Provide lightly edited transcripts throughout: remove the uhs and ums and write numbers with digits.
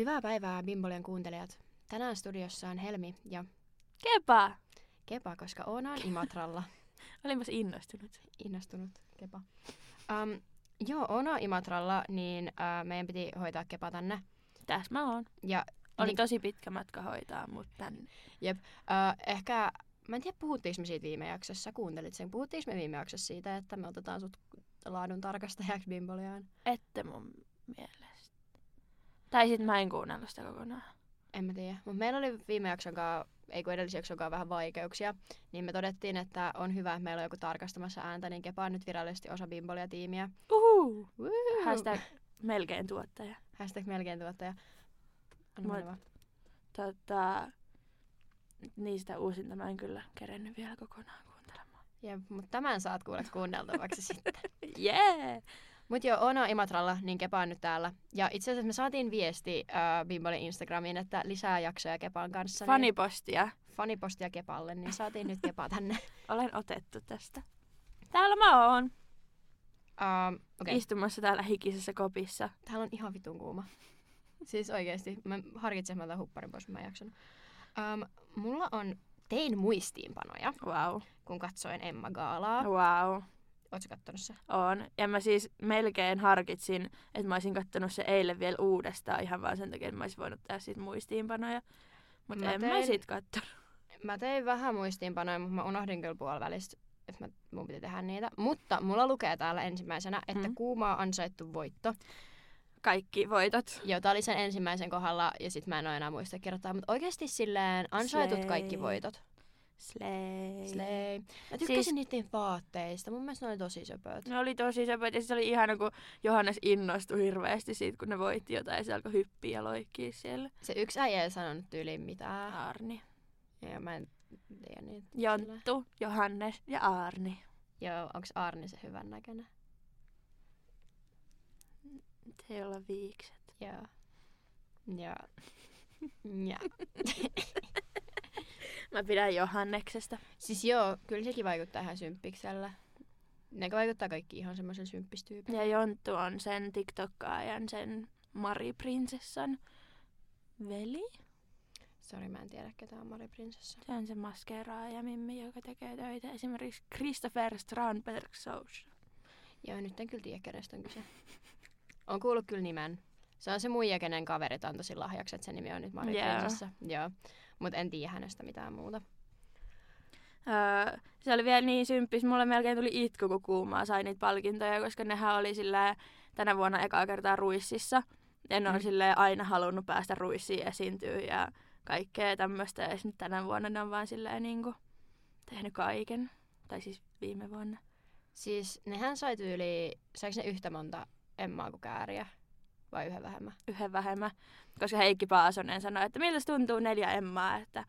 Hyvää päivää Bimbolien kuuntelijat. Tänään studiossa on Helmi ja Kepa. Kepa, koska Oona on Imatralla. Olin myös innostunut. Innostunut Kepa. Oona Imatralla, niin meidän piti hoitaa Kepa tänne. Tässä mä oon. Ja oli tosi pitkä matka hoitaa mut tänne. Jep. Ehkä, mä en tiedä puhuttiinko me siitä viime jaksossa, kuuntelit sen. Puhuttiinko me viime jaksossa siitä, että me otetaan sut laadun tarkastajaksi Bimboliaan? Ette mun mielestä. Tai sit mä en kuunnellut sitä kokonaan. En mä tiedä. Mut meillä oli viime jaksonkaan, ei kun edellisen jaksonkaan vähän vaikeuksia, niin me todettiin, että on hyvä, että meillä on joku tarkastamassa ääntä, niin Kepa on nyt virallisesti osa Bimbolia-tiimiä. Uhu! Hashtag melkein tuottaja. Hashtag melkein tuottaja. Niistä uusinta mä en kyllä kerennyt vielä kokonaan kuuntelemaan. Jep, mutta tämän saat kuulla kuunneltavaksi sitten. Yeah. Mut joo, Oona Imatralla, niin Kepa on nyt täällä. Ja itse asiassa me saatiin viesti Bimbolin Instagramiin, että lisää jaksoja Kepan kanssa. Fanipostia. Niin, fanipostia Kepalle, niin saatiin nyt Kepa tänne. Olen otettu tästä. Täällä mä oon. Okay. Istumassa täällä hikisessä kopissa. Täällä on ihan vitun kuuma. Siis oikeesti, mä harkitsen, että mä otan hupparin pois, mä en jaksanut. Mulla on, tein muistiinpanoja, wow, kun katsoin Emma-gaalaa. Wow. Ootko kattonut se? Oon. Ja mä siis melkein harkitsin, että mä olisin kattonut se eilen vielä uudestaan ihan vaan sen takia, että mä olisin voinut tehdä siitä muistiinpanoja. Mutta en mä siitä kattonut. Mä tein vähän muistiinpanoja, mutta mä unohdin kyllä puolivälistä, että mun piti tehdä niitä. Mutta mulla lukee täällä ensimmäisenä, että kuumaa ansaittu voitto. Kaikki voitot. Joo, tää oli sen ensimmäisen kohdalla ja sit mä en oo enää muista kirjoittaa, mutta oikeesti silleen ansaitut slay. Kaikki voitot. Slay. Slay. Mä tykkäsin siis niiden vaatteista, mun mielestä ne oli tosi söpöt. Ne oli tosi söpöt ja siis oli ihana, kun Johannes innostui hirveästi siitä, kun ne voitti jotain ja se alkoi hyppiä ja loikkii siellä. Se yksi äijä ei sanonut tyyliin mitään. Arni. Ja mä en tiedä niitä. Jonttu, Johannes ja Arni. Joo, onks Arni se hyvän näköinen? Se ei olla viikset. Joo. Ja. Mä pidän Johanneksesta. Siis joo, kyllä sekin vaikuttaa ihan symppiksellä. Ne vaikuttaa kaikki ihan semmoisen symppistyypin. Ja Jonttu on sen TikTok-ajan sen Mari Prinsessan veli. Sori, mä en tiedä ketä on Mari Prinsessa. Se on se maskeeraaja mimmi, joka tekee töitä esimerkiksi Christopher Strandberg-Sousa. Joo, nyt en kyllä tiedä kenestä on kyse. On kuullut kyllä nimen. Se on se muija, kenen kaverit on tosi lahjaksi, että sen nimi on nyt Mari Prinsessa. Joo. Mut en tiedä hänestä mitään muuta. Se oli vielä niin symppis. Mulle melkein tuli itku, kun kuumaa sai niitä palkintoja, koska nehän oli silleen tänä vuonna ekaa kertaa Ruississa. En ole silleen aina halunnut päästä Ruissiin esiintyä ja kaikkea tämmöistä. Ja nyt tänä vuonna ne on vaan silleen niinku tehnyt kaiken. Tai siis viime vuonna. Siis nehän sai tyyliin, saiko ne yhtä monta Emmaa kuin Käärijä? Vai yhden vähemmän? Yhden vähemmän. Koska Heikki Paasonen sanoi, että miltä tuntuu 4 Emmaa, että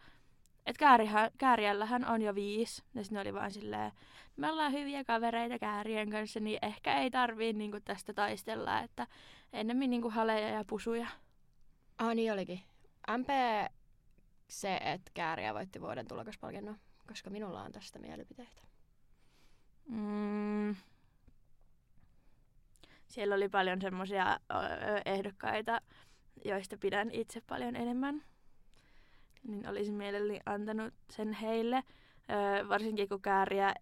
Käärijällähän on jo 5. Ja sitten oli vaan silleen, me ollaan hyviä kavereita Käärijän kanssa, niin ehkä ei tarvii niinku tästä taistella, että ennemmin niinku haleja ja pusuja. Ah niin olikin. MP se, että Käärijä voitti vuoden tulokaspalkinnon, koska minulla on tästä mielipiteitä. Siellä oli paljon semmoisia ehdokkaita, joista pidän itse paljon enemmän. Niin olisin mielelläni antanut sen heille, varsinkin kun Käärijä.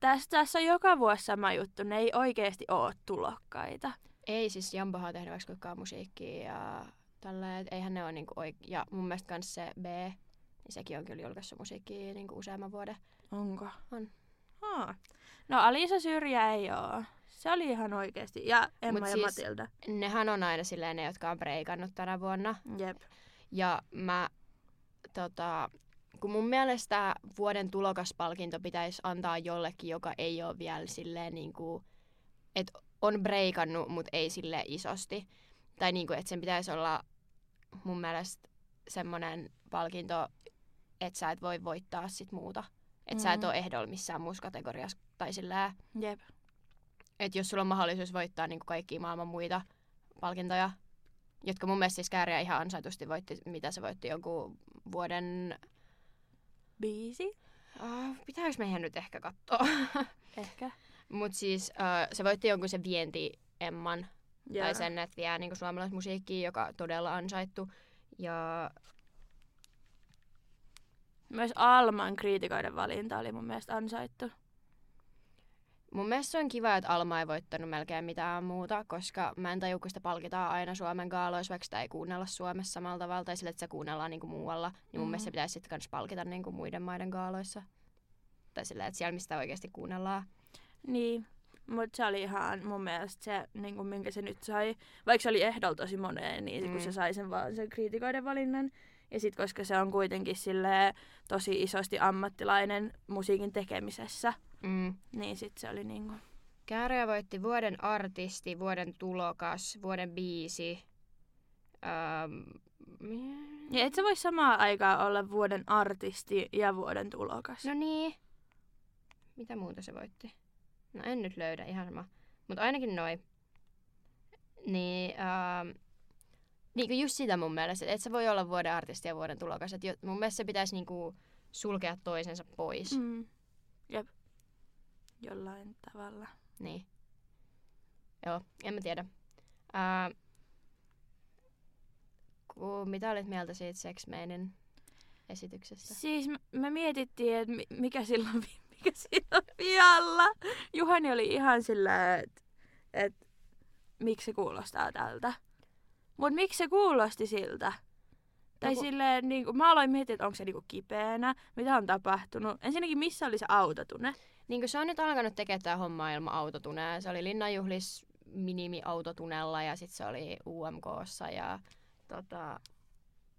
Tässä on joka vuosi sama juttu, ne ei oikeesti oo tulokkaita. Ei, siis Jambohan on tehnyt vaikka kuinkaan musiikkia ja tällainen, eihän ne oo niinku ja mun mielestä kans se B, niin sekin on kyllä julkaissut musiikkia niinku useamman vuoden. Onko? On. Haa. No Alisa Syrjä ei oo. Se oli ihan oikeesti. Ja Emma mut ja siis, Matilda. Nehän on aina silleen ne, jotka on breikannut tänä vuonna. Jep. Ja mä, kun mun mielestä vuoden tulokaspalkinto pitäisi antaa jollekin, joka ei ole vielä silleen niinku, että on breikannut, mut ei silleen isosti. Tai niinku, että sen pitäisi olla mun mielestä semmonen palkinto, että sä et voi voittaa sit muuta. Että sä et oo ehdolla missään muussa kategoriassa tai silleen. Jep. Että jos sulla on mahdollisuus voittaa niin kaikkia maailman muita palkintoja, jotka mun mielestä siis Käärijä ihan ansaitusti voitti, mitä se voitti jonkun vuoden biisi? Pitääkö meidän nyt ehkä katsoa? Ehkä. Mut siis se voitti jonkun sen vienti Emman. Yeah. Tai sen, että vie niin suomalaismusiikkiin, joka on todella ansaittu. Ja... myös Alman kriitikoiden valinta oli mun mielestä ansaittu. Mun mielestä on kiva, että Alma ei voittanut melkein mitään muuta, koska mä en tajua, kun sitä palkitaan aina Suomen gaaloissa, vaikka sitä ei kuunnella Suomessa samalla tavalla, tai sille, että se kuunnellaan niinku muualla. Niin mun mielestä se pitäisi sitten myös palkita niinku muiden maiden gaaloissa. Tai sillä, että siellä mistä oikeasti kuunnellaan. Niin, mutta se oli ihan mun mielestä se, niinku, minkä se nyt sai. Vaikka se oli ehdolla tosi moneen, niin kun se sai sen, sen kriitikoiden valinnan. Ja sitten koska se on kuitenkin silleen, tosi isosti ammattilainen musiikin tekemisessä, niin sitten se oli niinku... Käärijä voitti vuoden artisti, vuoden tulokas, vuoden biisi. Ja et sä voi samaan aikaan olla vuoden artisti ja vuoden tulokas. No niin. Mitä muuta se voitti? No en nyt löydä ihan sama. Mut ainakin noi. Niin... niinku just sitä mun mielestä, että et se voi olla vuoden artisti ja vuoden tulokas. Et mun mielestä se pitäisi niinku sulkea toisensa pois. Jep. Jollain tavalla. Niin. Joo, en mä tiedä. Mitä olit mieltä siitä Sexmanen esityksestä? Siis me mietittiin, että mikä silloin vialla. Juhani oli ihan sillä, että miksi se kuulostaa tältä. Mut miksi se kuulosti siltä? Tai silleen, niinku, mä aloin miettiä, että onko se niinku kipeänä, mitä on tapahtunut. Ensinnäkin, missä oli se autotune? Niinku se on nyt alkanut tekemään tää hommaa ilman autotunea. Se oli Linnanjuhlis minimi-autotunella ja sit se oli UMK:ssa ja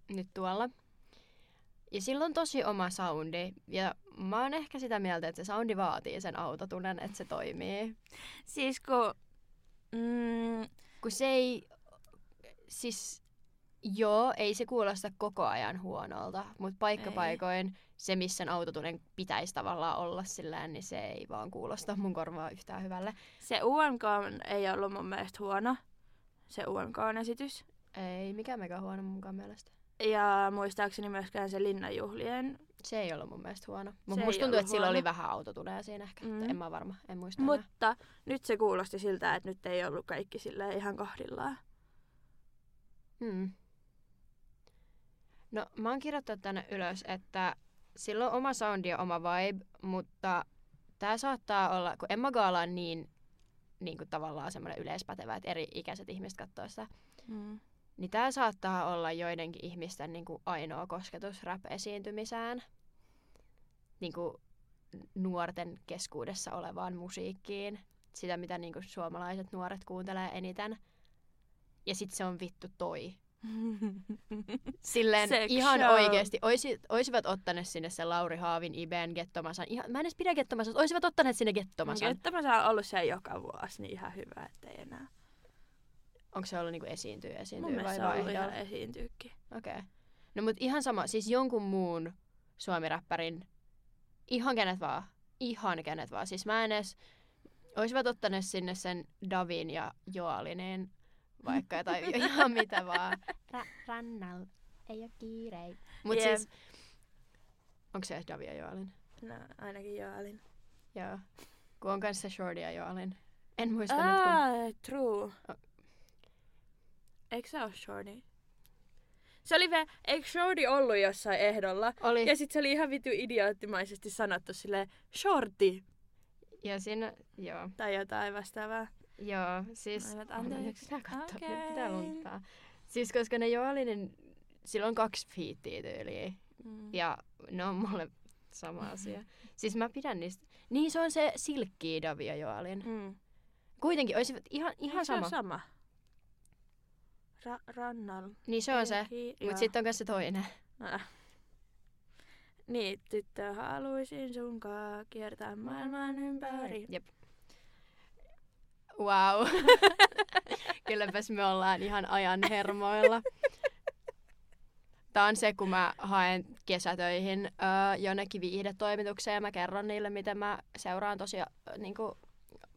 nyt tuolla. Ja sillä on tosi oma soundi. Ja mä oon ehkä sitä mieltä, että se soundi vaatii sen autotunen, että se toimii. Siis kun se ei... Siis joo, ei se kuulosta koko ajan huonolta, mutta paikkapaikoin se, missä autotunen pitäisi tavallaan olla sillään, niin se ei vaan kuulosta mun korvaa yhtään hyvälle. Se UMK ei ollut mun mielestä huono, se UMK-esitys. Ei mikään mega huono munkaan mielestä. Ja muistaakseni myöskään se Linnanjuhlien. Se ei ollut mun mielestä huono. Musta tuntuu, että sillä oli vähän autotunea siinä ehkä. En mä varma, en muista enää. Mutta nyt se kuulosti siltä, että nyt ei ollut kaikki silleen ihan kohdillaan. No, mä oon kirjoittanut tänne ylös, että sillä on oma soundi ja oma vibe, mutta tää saattaa olla, kun Emma Gaala on niin kuin tavallaan semmoinen yleispätevä, että eri ikäiset ihmiset katsoo sitä, niin tää saattaa olla joidenkin ihmisten niin kuin ainoa kosketus rap-esiintymiseen, niin kuin nuorten keskuudessa olevaan musiikkiin, sitä mitä niin kuin suomalaiset nuoret kuuntelee eniten. Ja sit se on vittu toi. Silleen Sex ihan show. Oikeesti. Oisivat ottaneet sinne sen Lauri Haavin, Iben, Gettomasan. Ihan, mä en edes pidä Gettomasasta. Oisivat ottaneet sinne Gettomasan. Gettomasa on ollut siellä joka vuosi, niin ihan hyvä, ettei enää. Onko se ollut niinku esiintyy mun vai vaihdolla? Mun mielestä on ollut ihan esiintyykin. Okei. Okay. No mut ihan sama. Siis jonkun muun suomiräppärin. Ihan kenet vaan. Ihan kenet vaan. Siis mä en edes... Oisivat ottaneet sinne sen Davin ja Joalinin. Vaikka jotain ihan mitä vaan. Rannalla ei oo kiirei. Mut siis, onko se edes Davi ja Joalin? No, ainakin Joalin. Joo. Kun on kans se Shorty ja Joalin. En muista nyt kun... true. Oh. Eikö se oo Shorty? Se oli vähän, eikö Shorty ollut jossain ehdolla? Oli. Ja sit se oli ihan vitu idioottimaisesti sanottu silleen, Shorty. Ja siinä, joo. Tai jotain vastaavaa. Joo, siis... Pitää luntaa. Siis koska ne Joalinen, sillä on 2 fiittiä tyyliä. Ja ne on mulle sama asia. Siis mä pidän niistä... Niin se on se silkkiä Davi ja Joalin. Kuitenkin olisivat ihan sama. Se on sama. Rannal. Niin se on se. Mut sit on myös se toinen. Niin, tyttö, haluisin sunkaan kiertää maailman ympäri. Jep. Wow. Kylläpäs me ollaan ihan ajan hermoilla. Tää on se, kun mä haen kesätöihin jonnekin viihdetoimitukseen ja mä kerron niille, miten mä seuraan tosi niinku,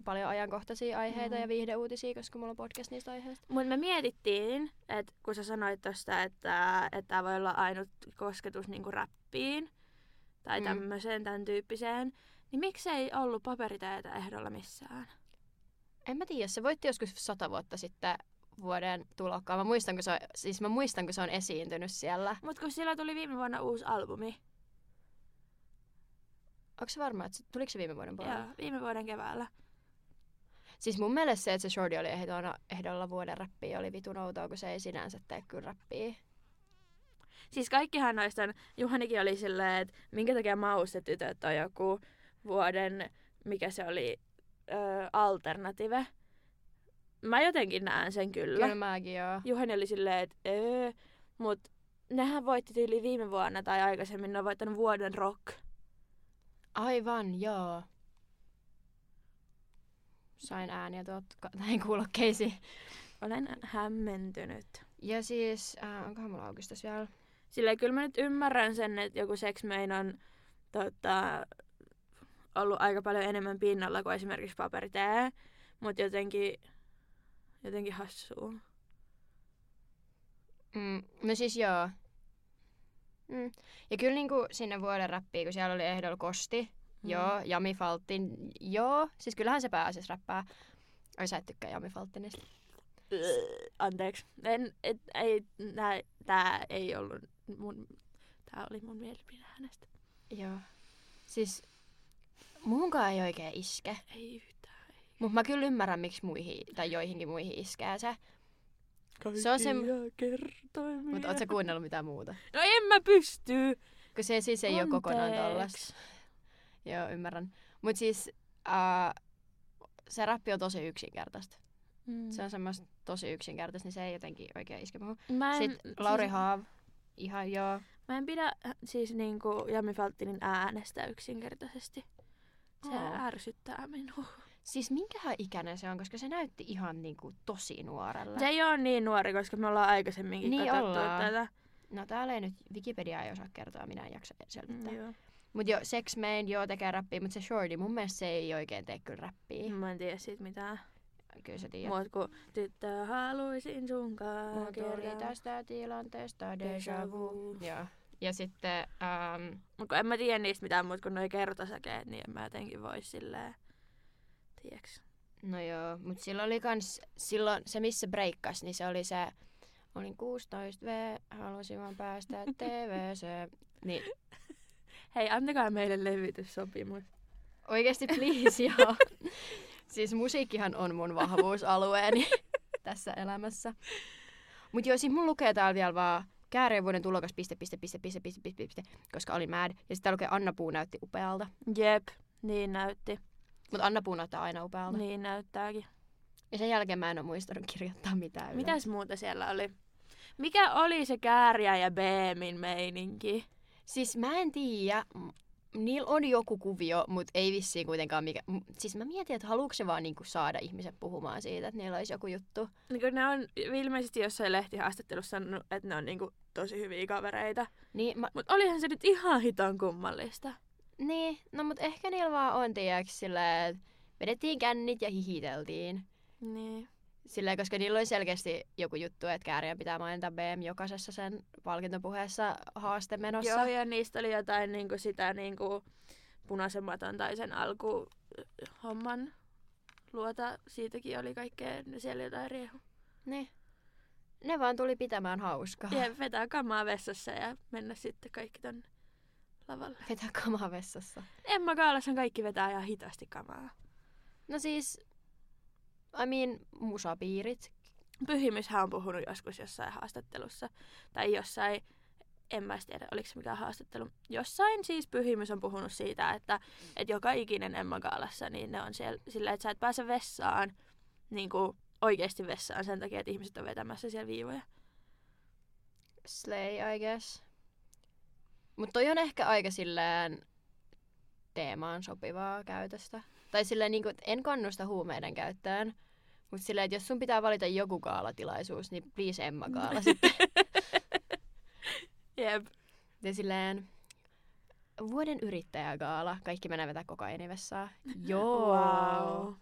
paljon ajankohtaisia aiheita ja viihdeuutisia, koska mulla on podcast niistä aiheista. Mut me mietittiin, että kun sä sanoit tosta, että tää voi olla ainut kosketus niinku räppiin tai tämmöiseen, tän tyyppiseen, niin miksei ollut paperitaita ehdolla missään? En mä tiedä, se voitti joskus 100 vuotta sitten vuoden tulokkaan. Mä muistan, kun se on esiintynyt siellä. Mut kun siellä tuli viime vuonna uusi albumi. Onko se varma, että tuliko se viime vuoden puolella? Joo, viime vuoden keväällä. Siis mun mielestä se, että se Shorty oli ehdolla vuoden räppiä, oli vitun outoa, kun se ei sinänsä tee kyllä räppiä. Siis kaikkihan noista, Juhanikin oli silleen, että minkä takia Maustetytöt on joku vuoden, mikä se oli, alternative. Mä jotenkin näen sen kyllä. Kyllä mäkin, joo. Juhani oli silleen, että mut nehän voitti tyyli viime vuonna tai aikaisemmin, ne on voittanut vuoden rock. Aivan, joo. Sain ääniä näin kuulokkeisiin. Olen hämmentynyt. Ja siis, onkohan mulla auki tässä vielä? Silleen kyllä mä nyt ymmärrän sen, että joku Sexmane on ollut aika paljon enemmän pinnalla kuin esimerkiksi Paperi tää. Mut jotenkin hassua. No siis joo. Ja kyllä niinku sinne vuoden räppiin, kun siellä oli ehdolla Kosti. Joo, Jami Faltin. Joo, siis kyllähän se pääasiassa räppää. Ai sä et tykkää Jami Faltinista. Anteeksi. Tää oli mun mielipide hänestä. Joo. Siis muuhunkaan ei oikein iske. Ei yhtään. Mut mä kyllä ymmärrän, miksi joihinkin muihin iskee se. Kaikki se on se... kertoimia. Mut oot sä kuunnellut mitään muuta? No en mä pysty! Kun se siis ei ole kokonaan tollas. Joo, ymmärrän. Mut siis se rappi on tosi yksinkertaista. Se on semmoista tosi yksinkertaista, niin se ei jotenkin oikein iske muuhun. Sitten Lauri Haavi, ihan joo. Mä en pidä siis niinku Jami Faltinin äänestä yksinkertaisesti. Se ärsyttää minua. Siis minkähän ikäinen se on, koska se näytti ihan niinku tosi nuorella. Se ei oo niin nuori, koska me ollaan aikaisemminkin katsottu tätä. No täällä ei nyt, Wikipedia ei osaa kertoa, minä en jaksa selvittää. Joo. Mut jo Sexmane tekee räppiä, mut se Shorty mun mielestä se ei oikein tee kyllä räppiä. Mä en tiedä siitä mitään. Kyllä sä tiedät. Mut kun tyttö haluisin sunkaan kerran. Mut tuli tästä tilanteesta déjà vu. Joo. Ja sitten... kun en mä tiedä niistä mitään, mut kun noi kertosäkeet, niin en mä jotenkin vois silleen... Tiiäks? No joo, mut silloin oli silloin se missä breikkas, niin se oli se... Olin 16V, halusin vaan päästä TVC. Niin... Hei, antakaa meille levytyssopimus. Oikeesti, please, joo. Siis musiikkihan on mun vahvuusalueeni tässä elämässä. Mut joo, siis mun lukee täällä vielä vaan Käärijän vuoden tulokas ... koska olin mad. Ja sitten lukee Anna Puu näytti upealta. Jep, niin näytti. Mut Anna Puu näyttää aina upealta. Niin näyttääkin. Ja sen jälkeen mä en oo muistanut kirjoittaa mitään yleensä. Mitäs muuta siellä oli? Mikä oli se Käärijä ja Beemin meininki? Siis mä en tiedä, niillä on joku kuvio, mut ei vissiin kuitenkaan mikä... Siis mä mietin, että haluuks se vaan niinku saada ihmiset puhumaan siitä, että niillä olisi joku juttu. Niin kun ne on ilmeisesti jossain lehtihaastattelussa sanonut, että ne on niinku tosi hyviä kavereita. Niin, mut olihan se nyt ihan hiton kummallista. Niin, no mut ehkä niillä vaan on tiiäks silleen, että vedettiin kännit ja hihiteltiin. Niin. Silleen, koska niillä oli selkeästi joku juttu, että Käärijän pitää mainita BM jokaisessa sen palkintopuheessa haastemenossa. Joo, ja niistä oli jotain niinku sitä niinku Punaisen maton tai sen alkuhomman luota. Siitäkin oli kaikkea, siellä jotain riehu. Niin. Ne vaan tuli pitämään hauskaa. Ja vetää kamaa vessassa ja mennä sitten kaikki tonne lavalle. Vetää kamaa vessassa. Emma Kaalashan kaikki vetää ihan hitaasti kamaa. No siis... I mean, musapiirit. Pyhimyshän on puhunut joskus jossain haastattelussa. Tai jossain, en mä tiedä, oliko se mikään haastattelu. Jossain siis Pyhimys on puhunut siitä, että joka ikinen Emma Gaalassa, niin ne on siellä sillä, että sä et pääse vessaan, niin kuin oikeasti vessaan sen takia, että ihmiset on vetämässä siellä viivoja. Slay, I guess. Mut toi on ehkä aika silleen teemaan sopivaa käytöstä. Tai silleen, niin kuin, en kannusta huumeiden käyttöön, mut silleen, että jos sun pitää valita joku gaalatilaisuus, niin please Emma Gaala sitten. Jep. Ja silleen, vuoden yrittäjägaala. Kaikki menee vetää kokainivessaa. Joo. Wow.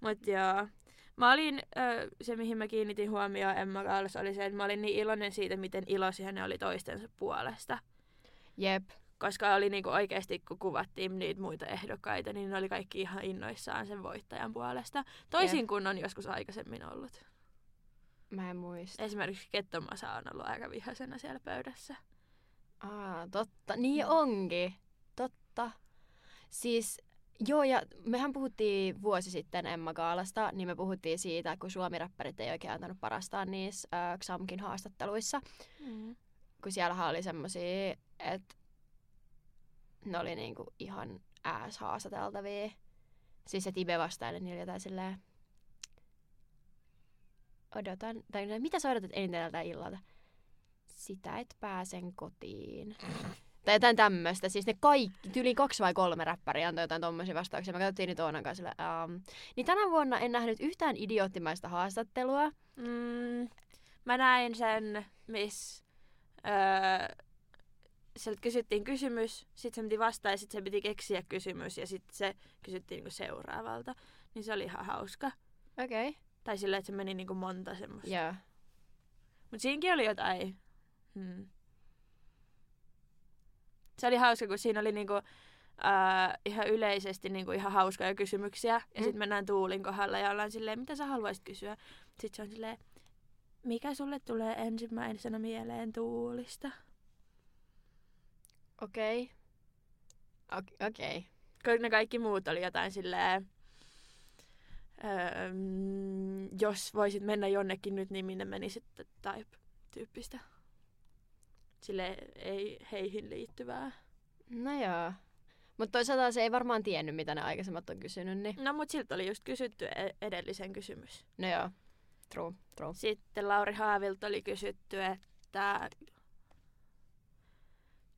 Mut joo. Mä olin, se mihin mä kiinnitin huomioon Emma Gaalassa oli se, että mä olin niin iloinen siitä, miten iloisia ne oli toistensa puolesta. Jep. koska oli niinku oikeasti, kun kuvattiin niitä muita ehdokkaita, niin ne oli kaikki ihan innoissaan sen voittajan puolesta. Toisin kuin on joskus aikaisemmin ollut. Mä en muista. Esimerkiksi Gettomasa on ollut aika vihaisena siellä pöydässä. Aa, totta. Niin onkin. Totta. Siis, joo, ja mehän puhuttiin vuosi sitten Emma Gaalasta, niin me puhuttiin siitä, kun suomiräppärit ei oikein antanut parastaan niissä XAMKin haastatteluissa. Mm. Kun siellähän oli semmosia, että ne oli niinku ihan ääshaastateltavia. Siis et Ibe vastaili niillä jotain silleen... Odotan, tai mitä sä odotat eniten tältä illalta? Sitä, et pääsen kotiin. Tai jotain tämmöistä. Siis ne kaikki, yli 2 vai 3 räppäriä antoi jotain tommosia vastauksia. Mä katsottiin nyt Oonan kanssa silleen, Niin tänä vuonna en nähnyt yhtään idioottimaista haastattelua. Mm, mä näin sen, miss... Sieltä kysyttiin kysymys, sitten se piti vastaa ja sitten se piti keksiä kysymys ja sitten se kysyttiin niinku seuraavalta. Niin se oli ihan hauska. Okei. Okay. Tai sillä, että se meni niinku monta semmoista. Joo. Yeah. Mut siinäkin oli jotain. Se oli hauska, kun siinä oli niinku, ihan yleisesti niinku ihan hauskoja kysymyksiä. Ja sitten mennään Tuulin kohdalla ja ollaan silleen, mitä sä haluaisit kysyä? Sitten se on silleen, mikä sulle tulee ensimmäisenä mieleen Tuulista? Okei. Okei. Ne kaikki muut oli jotain silleen, jos voisit mennä jonnekin nyt, niin minne menisit type-tyyppistä. Silleen ei heihin liittyvää. No joo. Mutta toisaalta se ei varmaan tiennyt, mitä ne aikaisemmat on kysynyt. Niin... No mut siltä oli just kysytty edellisen kysymys. No joo. True. Sitten Lauri Haavilta oli kysytty, että...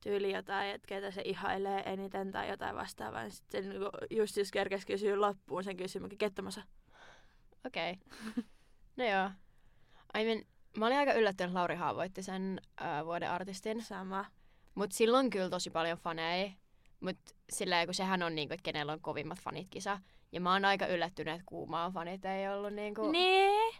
Tyyli jotain, että ketä se ihailee eniten tai jotain vastaavaa. Ja sitten just jos kerkes kysyy loppuun sen kysymyksen Gettomasa. Okei. Okay. No joo. I mean, mä olin aika yllättynyt, että Lauri Haavoitti sen vuoden artistin. Sama. Mut silloin kyllä tosi paljon faneja. Mut sillä kun sehän on niinku, että kenellä on kovimmat fanit kisa. Ja mä oon aika yllättynyt, että Kuumaan fanit ei ollut niinku... Niin?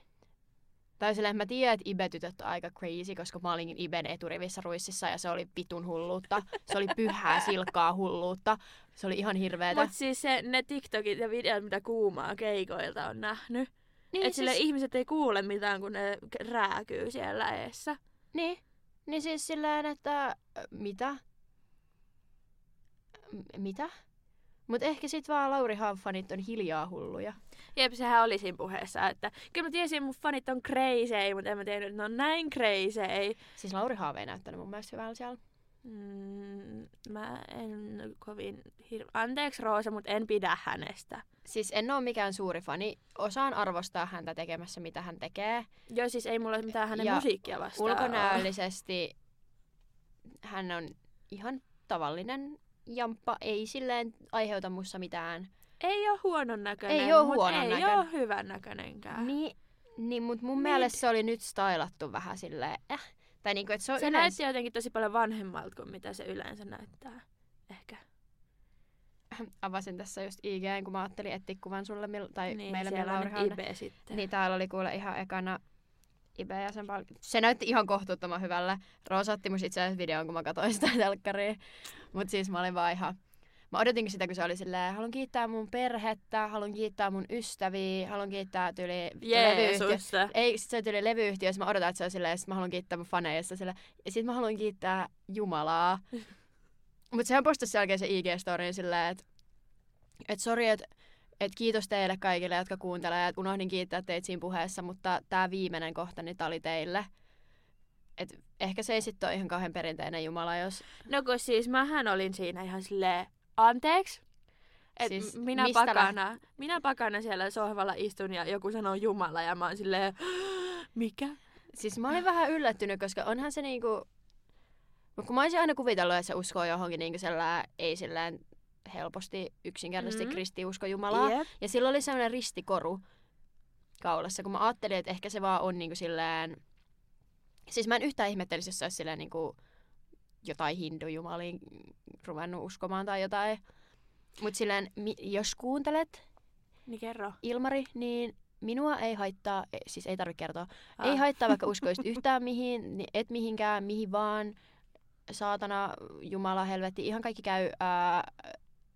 Tai silleen, mä tiedän, että Ibe-tytöt on aika crazy, koska mä olin Iben eturivissä Ruississa ja se oli vitun hulluutta. Se oli pyhää, silkkaa hulluutta. Se oli ihan hirveetä. Mut siis ne TikTokit ja videot, mitä Kuumaa keikoilta on nähnyt. Niin, että siis... ihmiset ei kuule mitään, kun ne rääkyy siellä eessä. Niin. Niin siis silleen, että mitä? Mut ehkä sit vaan Lauri Haavi-fanit on hiljaa hulluja. Jep, sehän oli siinä puheessa, että kyllä mä tiesin, että mun fanit on crazy, mutta en mä tiennyt, että ne on näin crazy. Siis Lauri Haavi ei näyttänyt mun mielestä hyvällä siellä. Mä en kovin Anteeksi Roosa, mut en pidä hänestä. Siis en oo mikään suuri fani. Osaan arvostaa häntä tekemässä, mitä hän tekee. Joo, siis ei mulla mitään hänen ja musiikkia vastaan. Ulkonäöllisesti hän on ihan tavallinen jamppa, ei silleen aiheuta musta mitään. Ei oo huonon näköinen, ei oo huonon näköinen. Ei oo hyvän näköinenkään. Niin mut mun mielestä se oli nyt stylattu vähän silleen, Tai niinku, et se näytti jotenkin tosi paljon vanhemmalta kuin mitä se yleensä näyttää. Ehkä. Avasin tässä just IG:n, kun mä ajattelin etsiä kuvan sulle, tai niin, meillä siellä on nyt Ibe sitten. Niin täällä oli kuule ihan ekana Ibe ja sen se näytti ihan kohtuuttoman hyvällä. Roosa otti mun itse asiassa videoon, kun mä katsoin sitä telkkaria. Mut siis mä olin vaan ihan... Mä odotinkin sitä, kun se oli silleen, haluan kiittää mun perhettä, haluan kiittää mun ystäviä, haluan kiittää levyyhtiöstä. Ei, sit se oli tyyli levyyhtiössä, mä odotan, että se on silleen, sit mä haluan kiittää mun faneja, ja sit mä haluan kiittää Jumalaa. Mut sehän postasi sen jälkeen se IG-storyin silleen, että sori, että kiitos teille kaikille, jotka kuuntelee, että unohdin kiittää teitä siinä puheessa, mutta tää viimeinen kohta, niin tää oli teille. Et ehkä se ei sit oo ihan kauhean perinteinen Jumala, jos... No kun siis mähän olin siinä ihan silleen, anteeks? Siis minä pakana siellä sohvalla istun ja joku sanoo Jumala ja mä oon silleen, mikä? Siis mä olin vähän yllättynyt, koska onhan se niinku... Kun mä oisin aina kuvitellut, että se uskoo johonkin niinku sellainen, ei silleen helposti yksinkertaisesti kristiusko Jumalaa. Yep. Ja sillä oli sellainen ristikoru kaulassa, kun mä ajattelin, että ehkä se vaan on niinku silleen... Siis mä en yhtään ihmettelisi, jos se olisi silleen niinku... jotain hindujumaliin ruvennut uskomaan tai jotain. Mut silleen, jos kuuntelet, niin kerro. Ilmari, niin minua ei haittaa, siis ei tarvitse kertoa, ei haittaa vaikka uskoisit yhtään mihin, et mihinkään, mihin vaan. saatana, jumala, helvetti, ihan kaikki käy.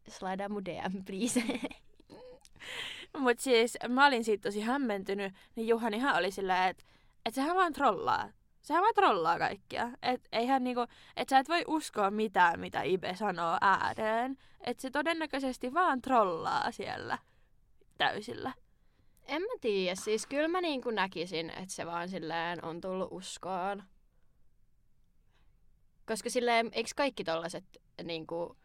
Slaidaa mun DM, please. Mut siis mä olin siitä tosi hämmentynyt, niin Juhanihan oli silleen, että sehän vaan trollaa. Sehän vaan trollaa kaikkia. Että eihän niinku, että sä et voi uskoa mitään, mitä Ibe sanoo ääreen. Että se todennäköisesti vaan trollaa siellä täysillä. En mä tiedä, siis kyllä mä niinku näkisin, että se vaan silleen on tullut uskoon. Koska silleen, eikö kaikki tollaset niinku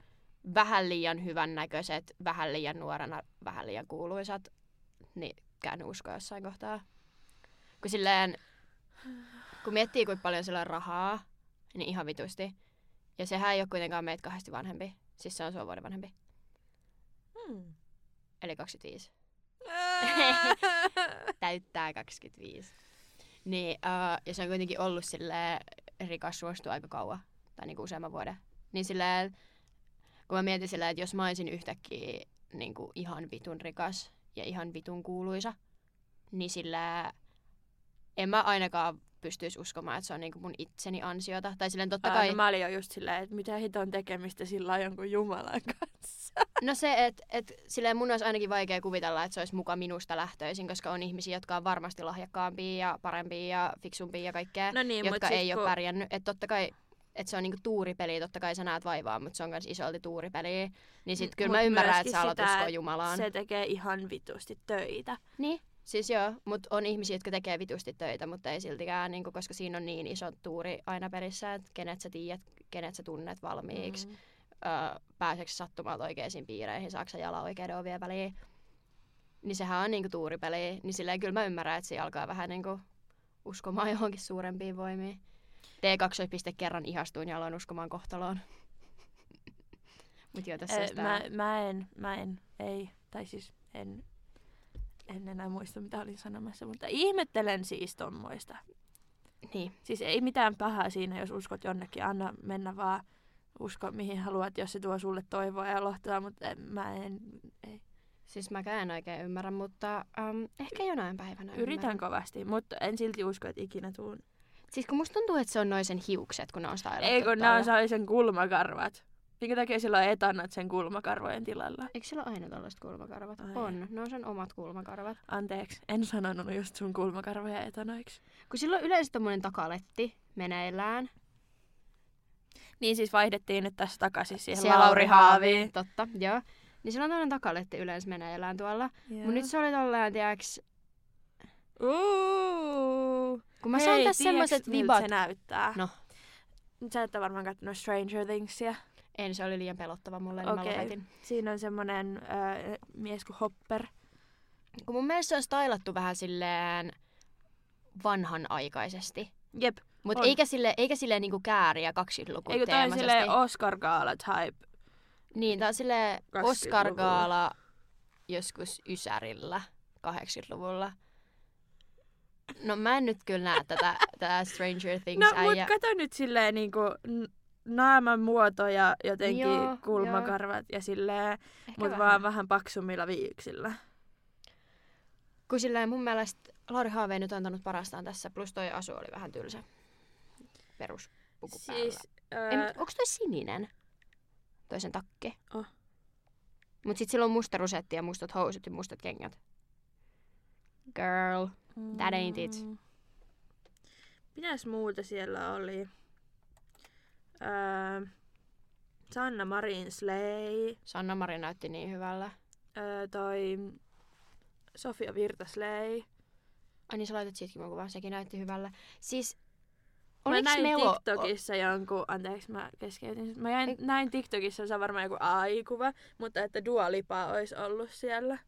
vähän liian hyvän näköiset, vähän liian nuorena, vähän liian kuuluisat, niin käynyt uskoa jossain kohtaa. Kun silleen, kun miettii kuinka paljon sillä on rahaa, niin ihan vitusti. Ja sehän ei ole kuitenkaan meitä kahdesti vanhempi. Siis se on sua vuoden vanhempi. Eli 25. Täyttää 25. Niin, ja se on kuitenkin ollut silleen rikas suostu aika kauan. Tai niinku useamman vuoden. Niin silleen, kun mä mietin silleen, että jos mä olisin yhtäkkiä niinku ihan vitun rikas ja ihan vitun kuuluisa, niin silleen en mä ainakaan pystyisi uskomaan, että se on niinku mun itseni ansiota. Tai silleen totta kai. No mä olin jo just silleen, että mitä hiton tekemistä sillä on jonkun Jumalan kanssa. No se, että silleen mun olisi ainakin vaikea kuvitella, että se olisi muka minusta lähtöisin, koska on ihmisiä, jotka on varmasti lahjakkaampia ja parempia ja fiksumpia ja kaikkea, no niin, jotka ei ole pärjännyt. Että totta kai, että se on niinku tuuripeliä, totta kai sä näet vaivaa, mutta se on myös isolti tuuripeliä. Niin sit kyllä mä ymmärrän, että sä alat uskoa Jumalaan. Se tekee ihan vitusti töitä. Niin. Siis joo, mutta on ihmisiä, jotka tekee vitusti töitä, mutta ei siltikään, niinku, koska siinä on niin iso tuuri aina perissä, että kenet sä tiedät, kenet sä tunnet valmiiksi, pääseekö sattumalta oikeisiin piireihin, saako sä jalan oikeiden ovien väliin. Niin sehän on niinku tuuripeli, niin silleen kyllä mä ymmärrän, että siinä alkaa vähän niinku uskomaan johonkin suurempiin voimiin. T2-piste kerran ihastuin ja aloin uskomaan kohtaloon. Mut joo, tässä En enää muista, mitä olin sanomassa, mutta ihmettelen siis tommoista. Niin. Siis ei mitään pahaa siinä, jos uskot jonnekin. Anna mennä vaan, usko mihin haluat, jos se tuo sulle toivoa ja lohtaa, mutta ei. Siis mäkään en oikein ymmärrä, mutta ehkä jonain päivänä yritän kovasti, mutta en silti usko, että ikinä tuun. Siis kun musta tuntuu, että se on noisen hiukset, kun ne on stailattu. Ei, kun ne on sen kulmakarvat. Minkä takia sillä on etannat sen kulmakarvojen tilalla? Eikö sillä ole aina tällaiset kulmakarvat? Ai. On. Ne on sen omat kulmakarvat. Anteeksi, en sanonut just sun kulmakarvoja etanoiksi. Kun sillä on yleensä tommonen takaletti meneillään. Niin siis vaihdettiin nyt tässä takaisin siihen Lauri Haaviin. Totta, joo. Niin sillä on tommonen takaletti yleensä meneillään tuolla. Joo. Mut nyt se oli tolleen, tiiäks... Kun mä sain tässä semmoset vibat. Se näyttää. No. Sä et ole varmaan kattonut Stranger Thingsia. En, se oli liian pelottava mulle, niin mä lopetin. Siinä on semmonen mies kuin Hopper. Kun mun mielestä se on stylattu vähän silleen vanhanaikaisesti. Jep. Mut eikä silleen niinku Käärijä 20-luku teemaisesti. Eikö toi silleen Oscar-gaala type? Niin, tää on silleen Oscar-gaala joskus Ysärillä 80-luvulla. No mä en nyt kyllä näe tätä Stranger Things äijä. No mut kato nyt silleen niinku... naaman muoto ja jotenkin joo, kulmakarvat joo. Ja silleen, mutta vaan vähän paksummilla viiksillä. Kun silleen mun mielestä Lauri Haavi ei nyt antanut parastaan tässä, plus toi asu oli vähän tylsä. Peruspuku siis, päällä. Onks toi sininen? Toi sen takki. Oh. Mut sit sillä on musta rusetti ja mustat housut ja mustat kengät. Girl, that ain't it. Mitäs muuta siellä oli? Sanna Marin slay. Sanna Marin näytti niin hyvällä. Toi Sofia Virta slay. Ai niin, sä laitat siitäkin mun kuvan, sekin näytti hyvällä. Siis mä näin Melo... TikTokissa jonkun, anteeksi mä keskeytin, näin TikTokissa, se on varmaan joku AI-kuva, mutta että Dua Lipa ois ollut siellä.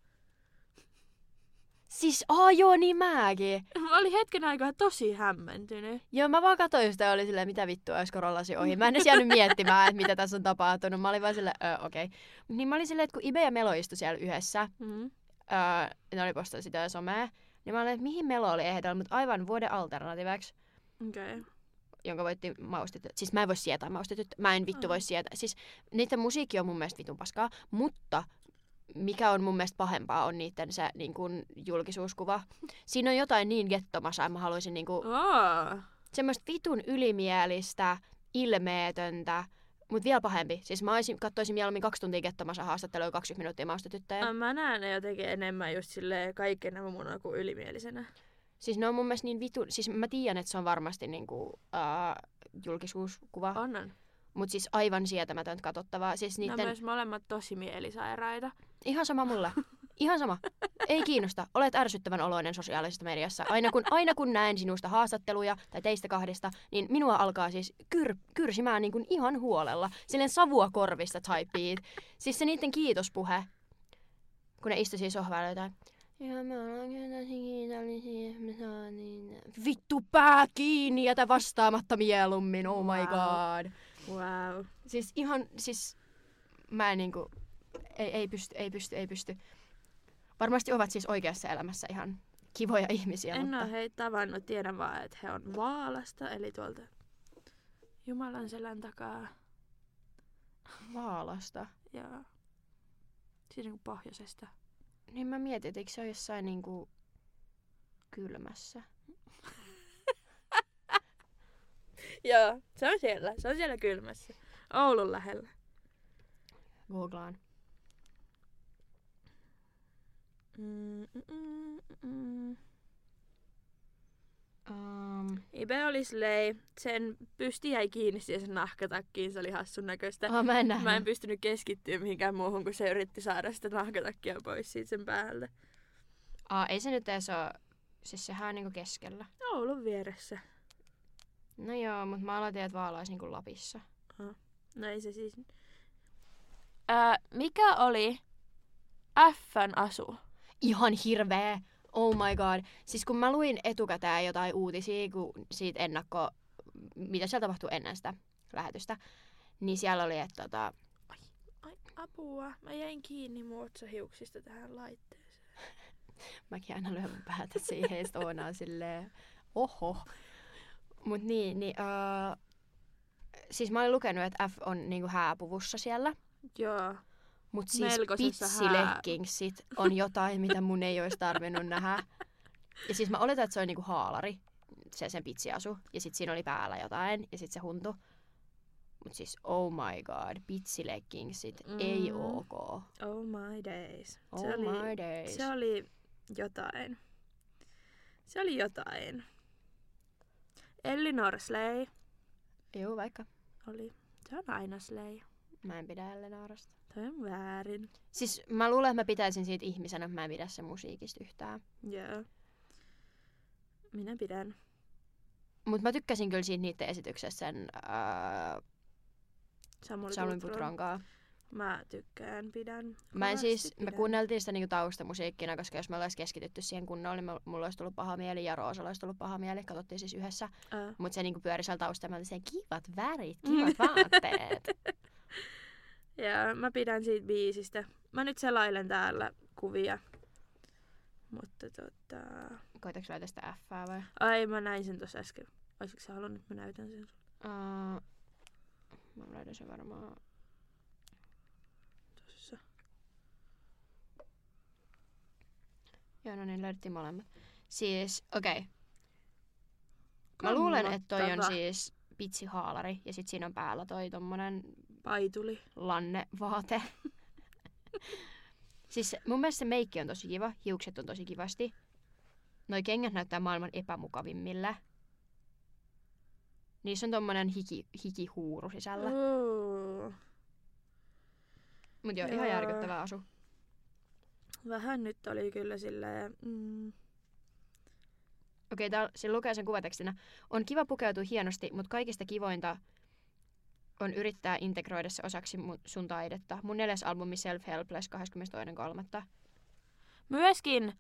Siis, joo, niin mäkin. Mä olin hetken aikaa tosi hämmentynyt. Joo, mä vaan katsoin sitä ja oli silleen, mitä vittua, olisiko rollasi ohi. Mä en edes jäänyt miettimään, että mitä tässä on tapahtunut. Mä olin vaan silleen, okei. Niin mä olin silleen, että kun Ibe ja Melo istu siellä yhdessä, ne oli postannut sitä ja somea, niin mä olin, että mihin Melo oli ehdolla, mutta aivan vuoden alternatiiveksi. Okei. Okay. Jonka voitti Maustetut. Siis mä en voi sietää Maustetut. Mä en vittu voi sietää. Siis niiden musiikki on mun mielestä vitun paskaa, mutta... Mikä on mun mielestä pahempaa, on niiden se niin kun, julkisuuskuva. Siinä on jotain niin Gettomasa, mä haluaisin niin kun, semmoista vitun ylimielistä, ilmeetöntä. Mut vielä pahempi. Siis mä katsoisin mieluummin 2 tuntia Gettomasa haastattelua 20 minuuttia Maustetyttöjä. Mä näen ne jotenkin enemmän just silleen kaiken nämä kuin ylimielisenä. Siis ne on mun mielestä niin vitu... Siis mä tiedän, että se on varmasti niinku, julkisuuskuva. Onnan. Mut siis aivan sietämätöntä katsottavaa. Siis niitten... No myös molemmat tosi mielisairaita. Ihan sama mulla. Ihan sama. Ei kiinnosta. Olet ärsyttävän oloinen sosiaalisessa mediassa. Aina kun näen sinusta haastatteluja tai teistä kahdesta, niin minua alkaa siis kyrsimään niin kuin ihan huolella. Silleen savua korvista typeet. Siis se niiden kiitospuhe, kun ne istuisivat sohvalla jotain. Ja me ollaan kyllä tosi kiitollisia, että me saatiin... Vittu pää kiinni, jätä vastaamatta mieluummin, oh my god. Wow. Siis ihan, siis... Mä en niinku... Ei pysty. Varmasti ovat siis oikeassa elämässä ihan kivoja ihmisiä, en mutta... En ole heitä tavannut, tiedän vaan, että he on Vaalasta, eli tuolta Jumalan selän takaa. Vaalasta? Joo. Siis niinku pohjoisesta. Niin mä mietin, että eikö se ole jossain niinku kylmässä? Joo, se on siellä kylmässä. Oulun lähellä. Googlaan. Ibe oli slei. Sen pysti jäi kiinni siihen sen nahkatakkiin, se oli hassun näköistä. Oh, mä en pystynyt keskittyä mihinkään muuhun, kun se yritti saada sitä nahkatakkia pois siitä sen päältä. Ei se nyt edes oo, siis sehän on niinku keskellä. Oulun vieressä. No joo, mut mä aloitin, että Vaala ois niinku Lapissa. No ei se siis... mikä oli F:n asu? Ihan hirveä. Oh my god. Siis kun mä luin etukäteen jotain uutisia siitä ennakko, mitä siellä tapahtui ennen sitä lähetystä, niin siellä oli, että Ai, apua. Mä jäin kiinni mun otsahiuksista tähän laitteeseen. Mäkin aina lyön mun päätä siihen, ja Oona on silleen, oho. Mut niin, siis mä olin lukenut, että F on niinku hääpuvussa siellä. Joo. Mut siis pitsileggingsit on jotain, mitä mun ei olisi tarvinnut nähdä. Ja siis mä oletan, että se oli niinku haalari, se sen pitsiasu. Ja sit siinä oli päällä jotain, ja sit se huntu. Mut siis oh my god, pitsileggingsit, ei ok. Oh my days. Se oli jotain. Ellinor slay. Joo, vaikka. Oli. Se on aina slay. Mä en pidä Ellinorasta. Toi on väärin. Siis mä luulen, että mä pitäisin siitä ihmisenä, että mä en pidä sen musiikista yhtään. Joo. Minä pidän. Mut mä tykkäsin kyllä siitä niitten esityksessä sen Samuli Putronkaa. Mä tykkään, pidän. Mä kuunneltiin sitä niinku taustamusiikkina, koska jos me oltais keskitytty siihen kunnolla, niin mulla olisi tullut paha mieli ja Roosalla olisi tullut paha mieli. Katsottiin siis yhdessä. Mut se niinku pyöri siellä taustalla, mä olin sen kivat värit, kivat vaatteet. Ja mä pidän siitä biisistä. Mä nyt selailen täällä kuvia. Mutta koitaks laita sitä F:ää vai? Ai, mä näin sen tossa äsken. Olisitko sä halunnut, että mä näytän sen sulle? Mä löydän sen varmaan... Tossa. Joo, no niin, löydettiin molemmat. Siis, okei. Okay. Mä luulen, että toi on siis pitsihaalari. Ja sit siinä on päällä toi tommonen... Paituli. Lannevaate. Siis mun mielestä se meikki on tosi kiva, hiukset on tosi kivasti. Noi kengät näyttää maailman epämukavimmille. Niissä on tommonen hikihuuru sisällä. Mut joo, ihan järkyttävä asu. Vähän nyt oli kyllä silleen... Okei, täällä se lukee sen kuvatekstinä. On kiva pukeutua hienosti, mut kaikista kivointa... on yrittää integroida se osaksi sun taidetta. Mun 4. albumi Self Helpless 22.3. Myöskin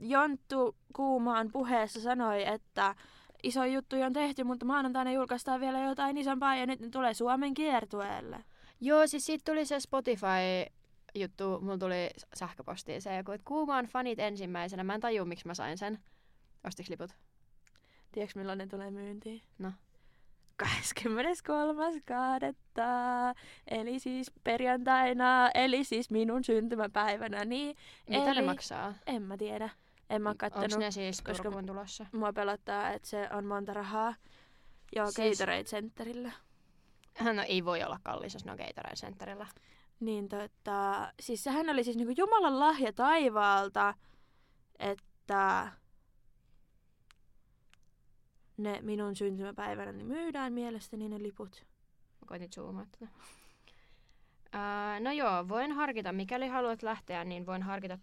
Jonttu Kuumaan puheessa sanoi, että iso juttu on tehty, mutta maanantaina julkaistaan vielä jotain isompaa ja nyt ne tulee Suomen kiertueelle. Joo, siis siitä tuli se Spotify-juttu. Mulla tuli sähköpostiin se joku, että Kuumaan fanit ensimmäisenä. Mä en tajua, miksi mä sain sen. Ostiks liput? Tiedätkö, milloin ne tulee myyntiin? No. 23.2. Eli siis perjantaina, eli siis minun syntymäpäivänä. Niin, mitä ne maksaa? En mä tiedä. En mä oo kattonut. Onks ne siis Turkuun tulossa? Mua pelottaa, että se on monta rahaa. Joo, siis... Gatorade Centerillä. No ei voi olla kallis, jos ne on Gatorade Centerillä. Niin totta. Siis sehän oli siis niinku Jumalan lahja taivaalta, että ne minun syntymäpäivänäni myydään mielestäni ne liput. Mä koitin zoomaa tätä. No joo, voin harkita. Mikäli haluat lähteä, niin voin harkita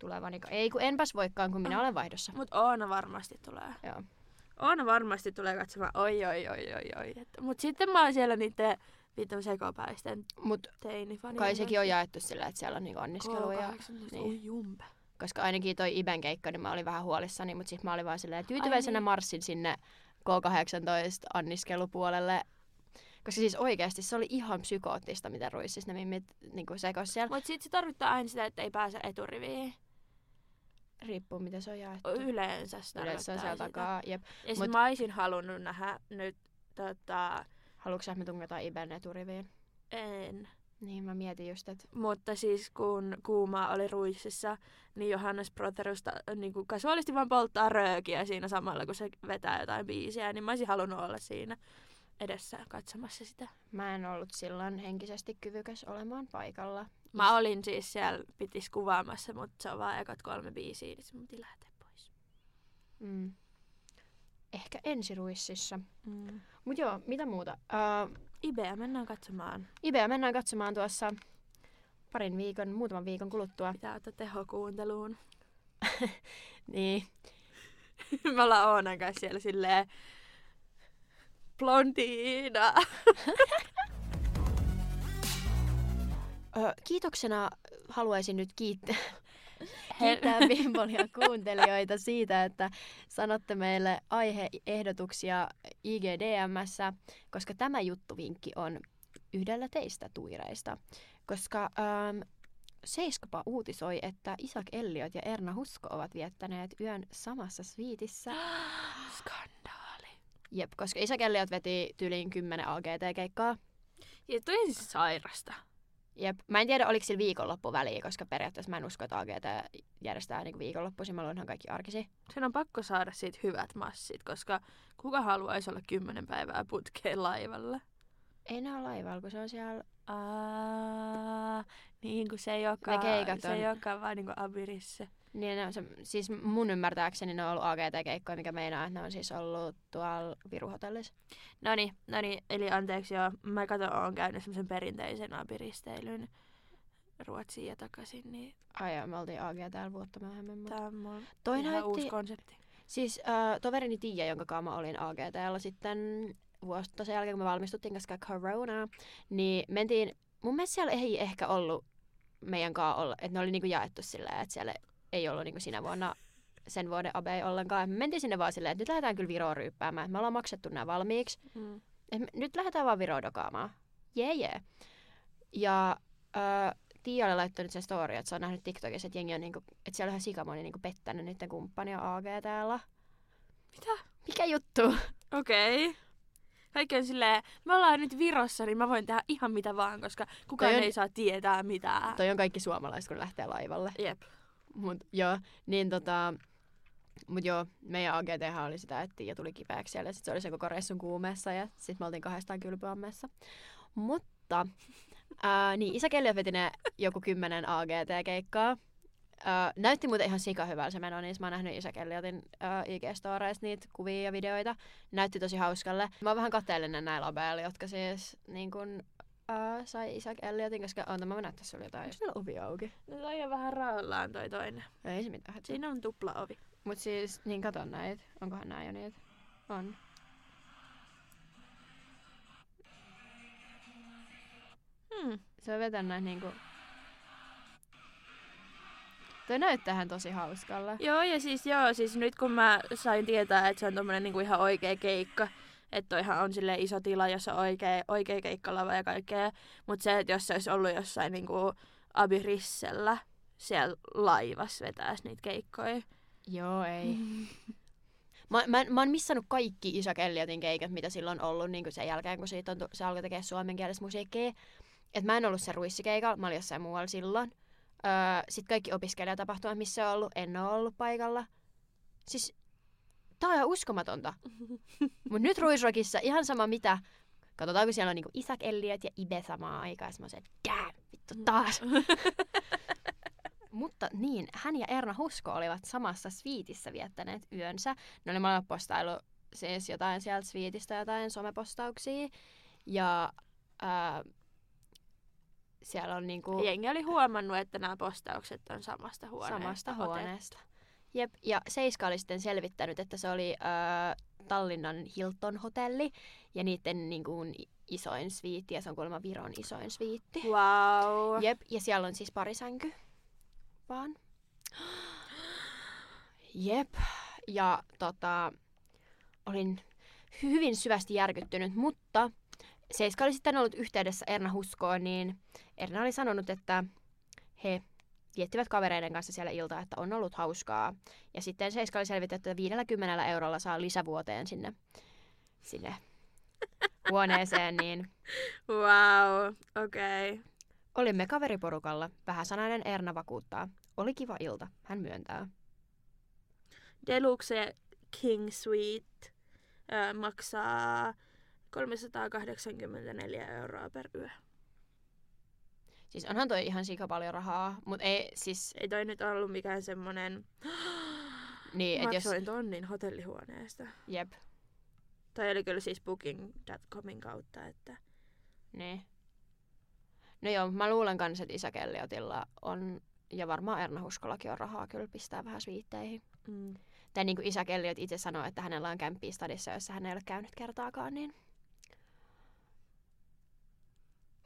tulevani. Ei kun enpäs voikaan, kun minä olen vaihdossa. Mut Oona varmasti tulee. Joo. Oona varmasti tulee katsomaan, oi. Mut sitten mä oon siellä niitten viittoon sekopäisten teinifanien. Kai sekin on jaettu sillä, että siellä on niinku anniskeluja. Niin. Jumpe. Koska ainakin toi Iben keikka, niin mä olin vähän huolissani, mut sit mä olin vaan silleen tyytyväisenä marssin sinne K18 anniskelupuolelle. Koska siis oikeasti se oli ihan psykoottista, mitä Ruississa ne mimmit niinku sekoisi siellä. Mut sit se tarvittaa aina sitä, että ei pääse eturiviin. Riippuu mitä se on jaettu. Yleensä se tarkoittaa sitä. Takaa. Jep. Ja sit mä oisin halunnut nähdä nyt Haluatko sä, että me tungetaan Iben eturiviin? En. Niin mä mietin just, että... Mutta siis kun kuumaa oli Ruississa, niin Johannes Proterusta niin kasuaalisti vaan polttaa röökiä siinä samalla, kun se vetää jotain biisiä. Niin mä oisin halunnut olla siinä edessä katsomassa sitä. Mä en ollut silloin henkisesti kyvykäs olemaan paikalla. Mä olin siis siellä pitis kuvaamassa, mutta se on vaan ekat 3 biisiä, niin se mun piti lähteä pois. Mm. Ehkä ensi Ruississa. Mm. Mut joo, mitä muuta? Ibeä mennään katsomaan. Ibeä mennään katsomaan tuossa muutaman viikon kuluttua. Pitää ottaa tehokuunteluun. Niin. Me ollaan Oonan kanssa siellä silleen... Blondina! Kiitoksena haluaisin nyt kiittää Bimbolia kuuntelijoita siitä, että sanotte meille aiheehdotuksia IGDM:ssä, koska tämä juttuvinkki on yhdellä teistä tuireista. Koska Seiskapa uutisoi, että Isac Elliot ja Erna Husko ovat viettäneet yön samassa sviitissä. Skandaali! Jep, koska Isac Elliot veti tyyliin 10 AGT-keikkaa. Ja tuli siis sairasta. Jep, mä en tiedä oliko sillä viikonloppuväliä, koska periaatteessa mä en usko, että AGT järjestää niinku viikonloppuisin. Mä luenhan kaikki arkisi. Sen on pakko saada siitä hyvät massit, koska kuka haluaisi olla 10 päivää putkeen laivalla? Ei ne ole laivalla, kun se on siellä... niin kuin se ei olekaan vaan niinku Abirissa. Niin, siis mun ymmärtääkseni ne on ollut AGT-keikkoja, mikä meinaa, että ne on siis ollut tuolla Viru-hotellissa. No niin, eli anteeksi joo. Mä oon käynyt semmoisen perinteisen abiristeilyn Ruotsiin ja takaisin. Niin... Ai joo, me oltiin AGT:llä vuotta myöhemmin. Mutta... Tämä on toi ihan näytti... uusi konsepti. Siis toverini Tiia, jonka kanssa mä olin AGT:llä sitten vuotta sen jälkeen, kun me valmistuttiin, koska koronaa, niin mentiin... Mun mielestä siellä ei ehkä ollut meidän kanssa olla, että ne oli niinku jaettu silleen, että siellä... Ei ollut niinku sinä vuonna, sen vuoden abei ollenkaan. Me mentiin sinne vaan silleen, että nyt lähdetään kyllä Viroon ryyppäämään. Me ollaan maksettu nämä valmiiksi. Mm. Nyt lähdetään vaan Viroon dokaamaan. Jee. Ja Tiia oli laittanut sen story, että se on nähnyt TikTokissa, että jengi on niinku, että siellä on ihan sikamoni niinku pettänyt niiden kumppania AGT:llä. Mitä? Mikä juttu? Okei. Okay. Kaikki on silleen, me ollaan nyt Virossa, niin mä voin tehdä ihan mitä vaan, koska kukaan ei saa tietää mitään. Toi on kaikki suomalaiset, kun lähtee laivalle. Jep. Mut joo, meidän AGT:hän oli sitä, että Tiia tuli kipeäksi siellä, ja sit se oli sen koko reissun kuumeessa, ja sit me oltiin 200 kylpyammeessa. Mutta, niin Isac Elliot veti ne joku 10 AGT-keikkaa. Näytti muuten ihan sikahyvältä se meno, niin mä oon nähnyt Isac Elliotin IG-storeissa niitä kuvia ja videoita. Näytti tosi hauskalle. Mä oon vähän kateellinen näillä obeilla, jotka siis niin kun... sai Isac Elliotin, koska mä näyttää sulle jotain. Onko siellä ovi auki? No toi on vähän raollaan toi toinen. No ei se mitään. Siinä on tupla ovi. Mut siis, niin kato näitä. Onkohan nää jo niitä? On. Se on vetänyt näitä niinku... Toi näyttäähän tosi hauskalla. Joo, siis nyt kun mä sain tietää, että se on tommonen niinku ihan oikea keikka, että toihan on silleen iso tila, jossa on oikea keikkalava ja kaikkea. Mutta se, että jos se olisi ollut jossain niinku Abirissellä, siellä laivassa vetäis niitä keikkoja. Joo, ei. Mä oon missannut kaikki Isac Elliotin keikat, mitä silloin on ollut niinku sen jälkeen, kun siitä se alkoi tekemään suomenkielistä musiikkia. Et mä en ollut sen ruissikeikalla, mä olin jossain muualla silloin. Sitten kaikki opiskelijatapahtumat, missä on ollut, en ole ollut paikalla. Siis... tää on ihan uskomatonta. Mut nyt Ruisrockissa ihan sama mitä. Katsotaan, kun siellä on niinku Isac Elliot ja Ibe samaan aikaan. Mä oon se, damn, vittu taas. Mutta niin, hän ja Erna Husko olivat samassa sviitissä viettäneet yönsä. Ne oli molemmat postailu siis jotain sieltä sviitistä, jotain somepostauksia. Ja siellä on niinku... Jengi oli huomannut, että nämä postaukset on samasta huoneesta. Samasta huoneesta. Jep, ja Seiska oli sitten selvittänyt, että se oli Tallinnan Hilton-hotelli ja niiden niin kuin, isoin sviitti, ja se on kuulemma Viron isoin sviitti. Wow. Jep, ja siellä on siis pari sänky vaan. Jep, ja olin hyvin syvästi järkyttynyt, mutta Seiska oli sitten ollut yhteydessä Erna Huskoon, niin Erna oli sanonut, että he viettivät kavereiden kanssa siellä iltaa, että on ollut hauskaa. Ja sitten Seiska oli selvitetty, että 50 eurolla saa lisävuoteen sinne huoneeseen. Niin wow, okei. Okay. Olimme kaveriporukalla. Vähäsanainen Erna vakuuttaa. Oli kiva ilta, hän myöntää. Deluxe King Suite maksaa 384 € per yö. Siis onhan toi ihan sika paljon rahaa, mut ei siis... Ei toi nyt ollut mikään semmonen... niin, maksoin tonnin hotellihuoneesta. Jep. Toi oli kyllä siis booking.comin kautta, että... Niin. No joo, mä luulen kans, että Isac Elliotilla on... Ja varmaan Erna Huskolakin on rahaa kyllä pistää vähän sviitteihin. Mm. Tai niinku Isac Elliot itse sanoo, että hänellä on kämppiä stadissa, jossa hän ei ole käynyt kertaakaan, niin...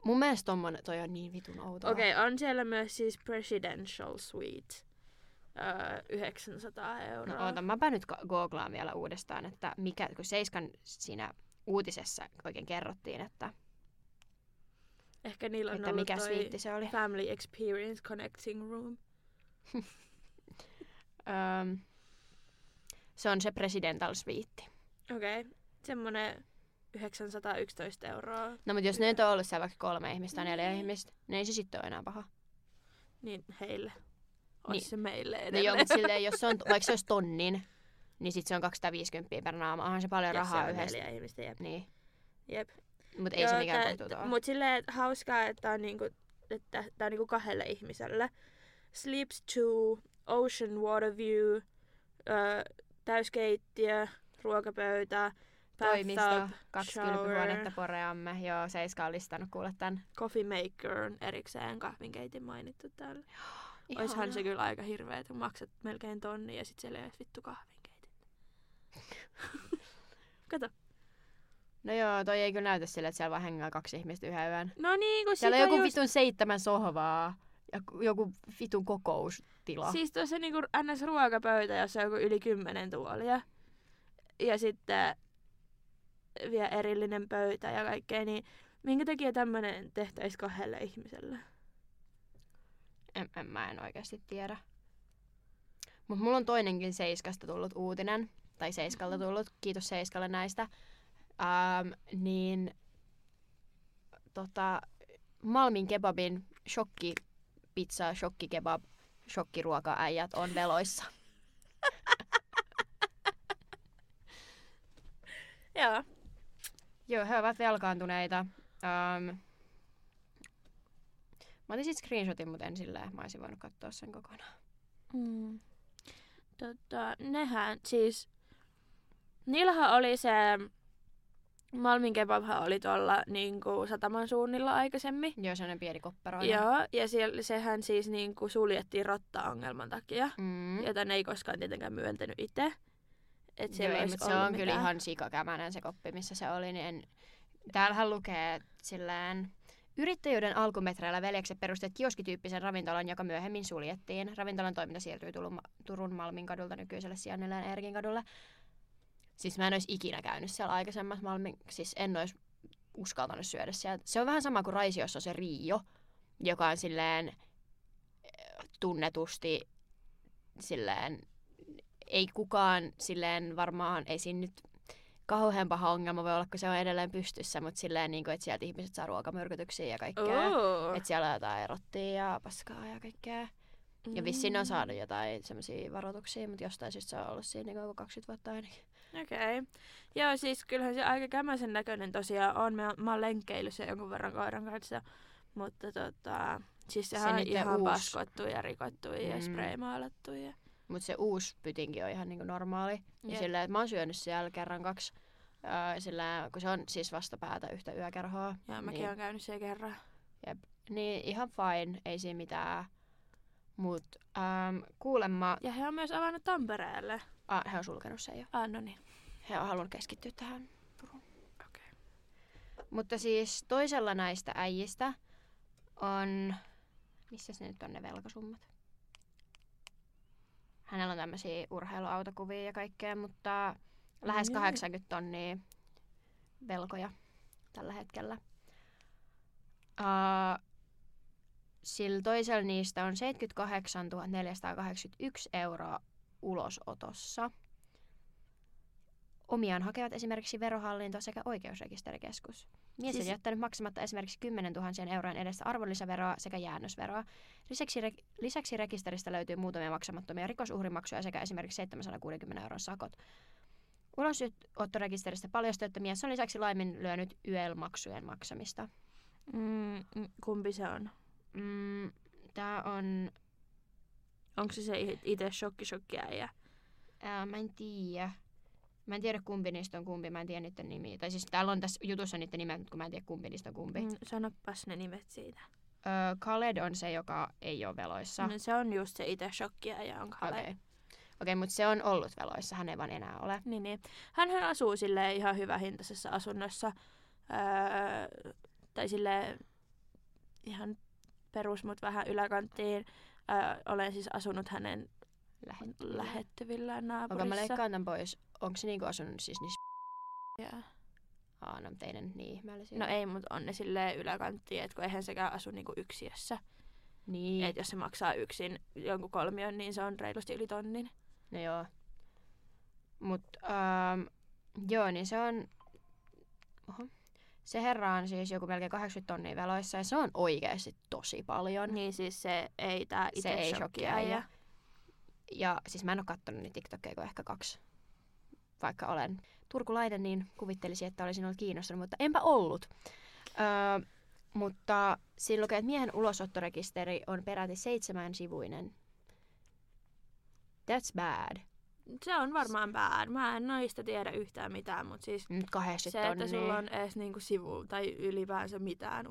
Mun mielestä toi on niin vitun outoa. Okei, on siellä myös siis Presidential Suite. 900 €. No ootan, mäpä nyt googlaan vielä uudestaan, että mikä, kun Seiskan siinä uutisessa oikein kerrottiin, että... Ehkä niillä on ollut mikä toi se oli. Family Experience Connecting Room. Se on se Presidential Suite. Okei, semmonen... 911 €. No, mutta jos ne on ollut siellä vaikka 3 ihmistä tai 4 ihmistä, niin ei se sitten ole enää paha. Niin, heille. Olisi niin. Se meille edelleen. No joo, mutta silleen, jos se on, vaikka se olisi tonnin, niin sitten se on 250 per naama. Onhan se paljon rahaa yhdessä. 4 ihmistä, jep. Niin. Jep. Mutta ei se mikään kohtuuta ole. Mutta silleen hauskaa, että tämä on, niinku 2 ihmiselle. Sleeps 2, ocean water view, täyskeittiö, ruokapöytä, toimisto, 2 kylpyhuonetta poreamme. Joo, Seiska on listannut kuule tän. Coffee maker on erikseen kahvinkeitin mainittu täällä. Oishan se kyllä aika hirveä, että maksat melkein tonni ja sit siellä ei vittu kahvinkeitin. Kato. No joo, toi ei kyllä näytä sille, että siellä vaan hengaa 2 ihmistä yhä yön. No niin, kun siellä on joku vitun 7 sohvaa ja joku vitun kokoustila. Siis tuossa niinku ns. Ruokapöytä, jossa on joku yli 10 tuolia. Ja sitten... vielä erillinen pöytä ja kaikkea, niin minkä takia tämmönen tehtäis 2 ihmiselle? En oikeasti tiedä. Mut mulla on toinenkin Seiskasta tullut uutinen, tai Seiskalta tullut, kiitos Seiskalle näistä, niin Malmin kebabin shokkipizza, shokkikebab, shokkiruokaäijät on veloissa. Joo. Joo, he ovat velkaantuneita. Mä otin sit screenshotin, mutta en sillä. Mä olisin voinut katsoa sen kokonaan. Mm. Nehän siis... Niillähän oli se... Malmin kebabhan oli tuolla niinku sataman suunnilla aikaisemmin. Joo, semmoinen pieni koppero. Joo, ja sehän siis niinku suljettiin rotta-ongelman takia. Mm. Jota ne ei koskaan tietenkään myöntänyt itse. Joo, se on kyllä ihan sikakämäinen se koppi, missä se oli. Niin Täällähän lukee sillään... Yrittäjyyden alkumetreillä veljekset perustivat kioskityyppisen ravintolan, joka myöhemmin suljettiin. Ravintolan toiminta siirtyi Turun Malmin kadulta nykyiselle sijainnilleen Erkin kadulle. Siis mä en olisi ikinä käynyt siellä aikaisemmassa Malmin... Siis en olisi uskaltanut syödä siellä. Se on vähän sama kuin Raisiossa se Riio, joka on silleen tunnetusti silleen... Ei kukaan silleen varmaan, ei siinä nyt kauhean paha ongelma voi olla, kun se on edelleen pystyssä, mutta silleen niin kuin, että sieltä ihmiset saa ruokamyrkytyksiä ja kaikkea. Että siellä on jotain erottia ja paskaa ja kaikkea. Ja vissiin on saanut jotain semmoisia varoituksia, mutta jostain syystä se on ollut siinä niin kuin 20 vuotta ainakin. Okei. Okay. Joo, siis kyllähän se aika kämäisen näköinen tosiaan on. Mä oon lenkkeillyt sen jonkun verran koiran kanssa, mutta siis sehän se on ihan uusi. Paskottu ja rikottu ja spraymaalattu. Ja... Mutta se uusi pytinki on ihan niin kuin normaali. Ja sillä, että mä oon syönyt siellä kerran kaksi, sillä, kun se on siis vastapäätä yhtä yökerhoa. Joo, mäkin oon käynyt siellä kerran. Jep. Niin ihan fine, ei siinä mitään. Mut kuulemma... Ja he on myös avannut Tampereelle. He on sulkenut sen jo. No niin. He on halunnut keskittyä tähän Turun. Okei. Okay. Mutta siis toisella näistä äijistä on... Missä se nyt on ne velkasummat? Hänellä on tämmösiä urheiluautokuvia ja kaikkea, mutta lähes 80 000 velkoja tällä hetkellä. Sillä toisella niistä on 78 481 euroa ulosotossa. Omiaan hakevat esimerkiksi verohallinto sekä oikeusrekisterikeskus. Mies on jättänyt maksamatta esimerkiksi 10 000 eurojen edestä arvonlisäveroa sekä jäännösveroa. Lisäksi rekisteristä löytyy muutamia maksamattomia rikosuhrimaksuja sekä esimerkiksi 760 euron sakot. Ulosottorekisteristä paljastui, että mies on lisäksi laiminlyönyt YEL-maksujen maksamista. Kumpi se on? Tää on... Onko se itse shokkiäjä? Mä en tiedä kumpi niistä on kumpi, mä en tiedä niiden nimiä. Tai siis täällä on tässä jutussa niiden nimet, mutta kun mä en tiedä kumpi niistä on kumpi. Sanopas ne nimet siitä. Khaled on se, joka ei ole veloissa. No, se on just se itse shokkiäjä on Khaled. Okei, mutta se on ollut veloissa, hän ei vaan enää ole. Niin. Hänhän asuu silleen ihan hyvähintaisessa asunnossa. Tai silleen ihan... perus, mutta vähän yläkanttiin. Olen siis asunut hänen lähettyvillään naapurissa. Mä leikkaan tämän pois. Onko se niinku asunut siis niissä no mutta ei ne niin ihmeellisiä. No ei, mutta on ne silleen yläkanttiin, että kun eihän sekään asu niinku yksiössä. Niin. Että jos se maksaa yksin jonkun kolmion, niin se on reilusti yli tonnin. No joo. Mut joo, niin se on... Oho. Se herra on siis joku melkein 80 000 veloissa ja se on oikeasti tosi paljon. Niin siis se ei tää itse shokkiäjä. Ja siis mä en oo kattonut niitä TikTokkeja kuin ehkä 2. Vaikka olen turkulainen, niin kuvittelisin, että olisin ollut kiinnostunut, mutta enpä ollut. Mutta siinä lukee, että miehen ulosottorekisteri on peräti 7-sivuinen. That's bad. Se on varmaan bad. Mä en noista tiedä yhtään mitään, mutta siis se, että sulla on edes niinku sivu tai ylipäänsä mitään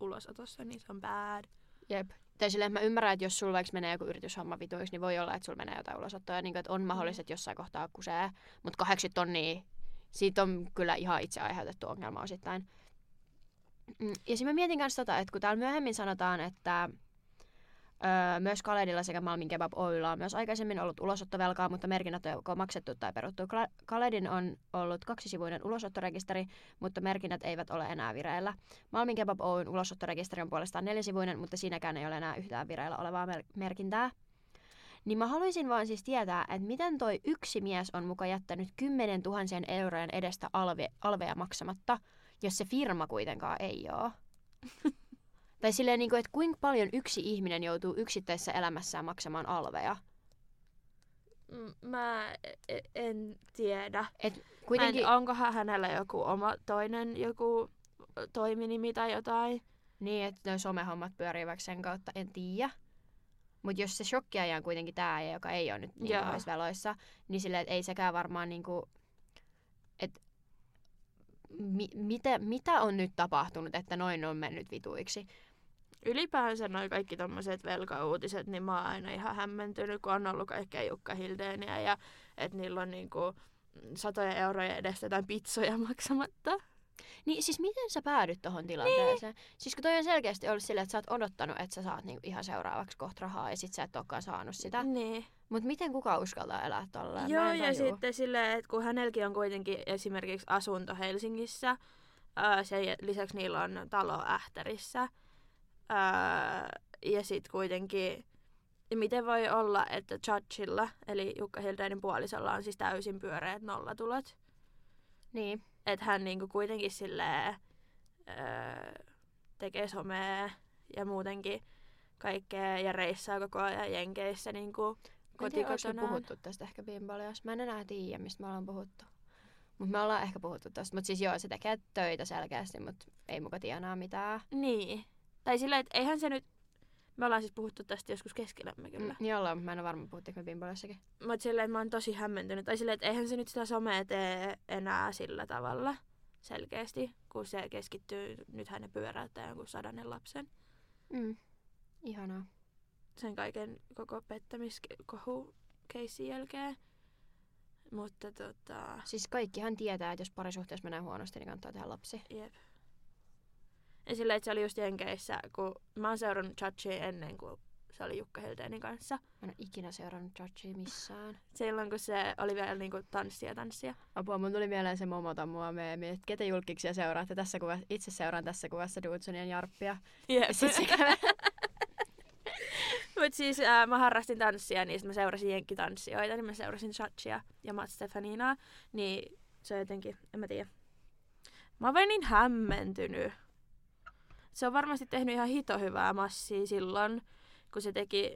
ulosotossa, niin se on bad. Jep. Tai silleen, mä ymmärrän, että jos sulla vaikka menee joku yrityshomma vituiksi, niin voi olla, että sulla menee jotain ulosottoa. Niin on mahdollista, että jossain kohtaa kusee. Mutta 8 000, siitä on kyllä ihan itse aiheutettu ongelma osittain. Ja sitten mä mietin kanssa että kun täällä myöhemmin sanotaan, että... myös Khaledilla sekä Malmin Kebab Oy:llä on myös aikaisemmin ollut ulosottovelkaa, mutta merkinnät on joko maksettu tai peruttu. Khaledin on ollut 2-sivuinen ulosottorekisteri, mutta merkinnät eivät ole enää vireillä. Malmin Kebab Oyn ulosottorekisteri on puolestaan 4-sivuinen, mutta siinäkään ei ole enää yhtään vireillä olevaa merkintää. Niin mä haluaisin vaan siis tietää, että miten toi yksi mies on muka jättänyt 10 000 eurojen edestä alveja maksamatta, jos se firma kuitenkaan ei oo. Tai silleen, että kuinka paljon yksi ihminen joutuu yksittäisessä elämässään maksamaan alveja? Mä en tiedä. Kuitenkin... Onkohan hänellä joku oma toinen joku toiminimi tai jotain? Niin, että noi somehommat pyörii vaikka sen kautta, en tiedä. Mutta jos se shokkiaja on kuitenkin tää, joka ei ole nyt niin veloissa, niin silleen, että ei sekään varmaan niinku... Et... Mitä on nyt tapahtunut, että noin on mennyt vituiksi? Ylipäänsä noi kaikki tommoset velkauutiset, niin mä oon aina ihan hämmentynyt, kun on ollut kaikkea Jukka Hildeniä ja että niillä on niinku 100 euroja edestä jotain pitsoja maksamatta. Niin siis miten sä päädyt tohon tilanteeseen? Niin. Siis kun toi on selkeästi ollut silleen, että sä oot odottanut, että sä saat niinku ihan seuraavaksi kohta rahaa ja sit sä et ookaan saanut sitä. Niin. Mut miten kuka uskaltaa elää tolleen? Joo, ja sitten silleen, että kun hänelläkin on kuitenkin esimerkiksi asunto Helsingissä, sen lisäksi niillä on talo Ähtärissä, ja sitten kuitenkin, miten voi olla, että Chachilla, eli Jukka Hildenin puolisolla, on siis täysin pyöreät nollatulot. Niin. Että hän niinku kuitenkin silleen tekee somea ja muutenkin kaikkea ja reissaa koko ajan Jenkeissä niin kuin kotikonaan. Olisiko puhuttu tästä ehkä viime paljon? Mä en enää tiedä, mistä me ollaan puhuttu. Mutta me ollaan ehkä puhuttu tästä. Mutta siis joo, se tekee töitä selkeästi, mutta ei muka tienaa mitään. Niin. Tai sillä, että eihän se nyt... Me ollaan siis puhuttu tästä joskus keskellämme kyllä. Jollain, mutta mä en ole varma, puhuttiinko me Bimbalessakin. Mutta silleen, mä oon tosi hämmentynyt. Tai silleen, että eihän se nyt sitä somea tee enää sillä tavalla selkeästi, kun se keskittyy nyt hänen pyöräyttää jonkun 100 lapsen. Mm. Ihanaa. Sen kaiken koko pettämiskohu-keissin jälkeen. Mutta tota... Siis kaikkihan tietää, että jos parisuhteessa menee huonosti, niin kannattaa tehdä lapsi. Jep. Ja silleen, että se oli just Jenkeissä, kun mä oon seurannut Chachia ennen kuin se oli Jukka Hildenin kanssa. Mä en ole ikinä seurannut Chachia missään. Silloin, kun se oli vielä niinku tanssia. Apua, mun tuli mieleen se momota mua meemi, että ketä julkkiksia seuraatte tässä kuvassa. Itse seuraan tässä kuvassa Dudsonien Jarppia. Jep. Mut siis mä harrastin tanssia, niin sit mä seurasin jenkkitanssijoita, niin mä seurasin Chachia ja Matt Stefaninaa. Niin se on jotenkin, en mä tiedä. Mä oon vain niin hämmentynyt. Se on varmasti tehnyt ihan hito hyvää massia silloin, kun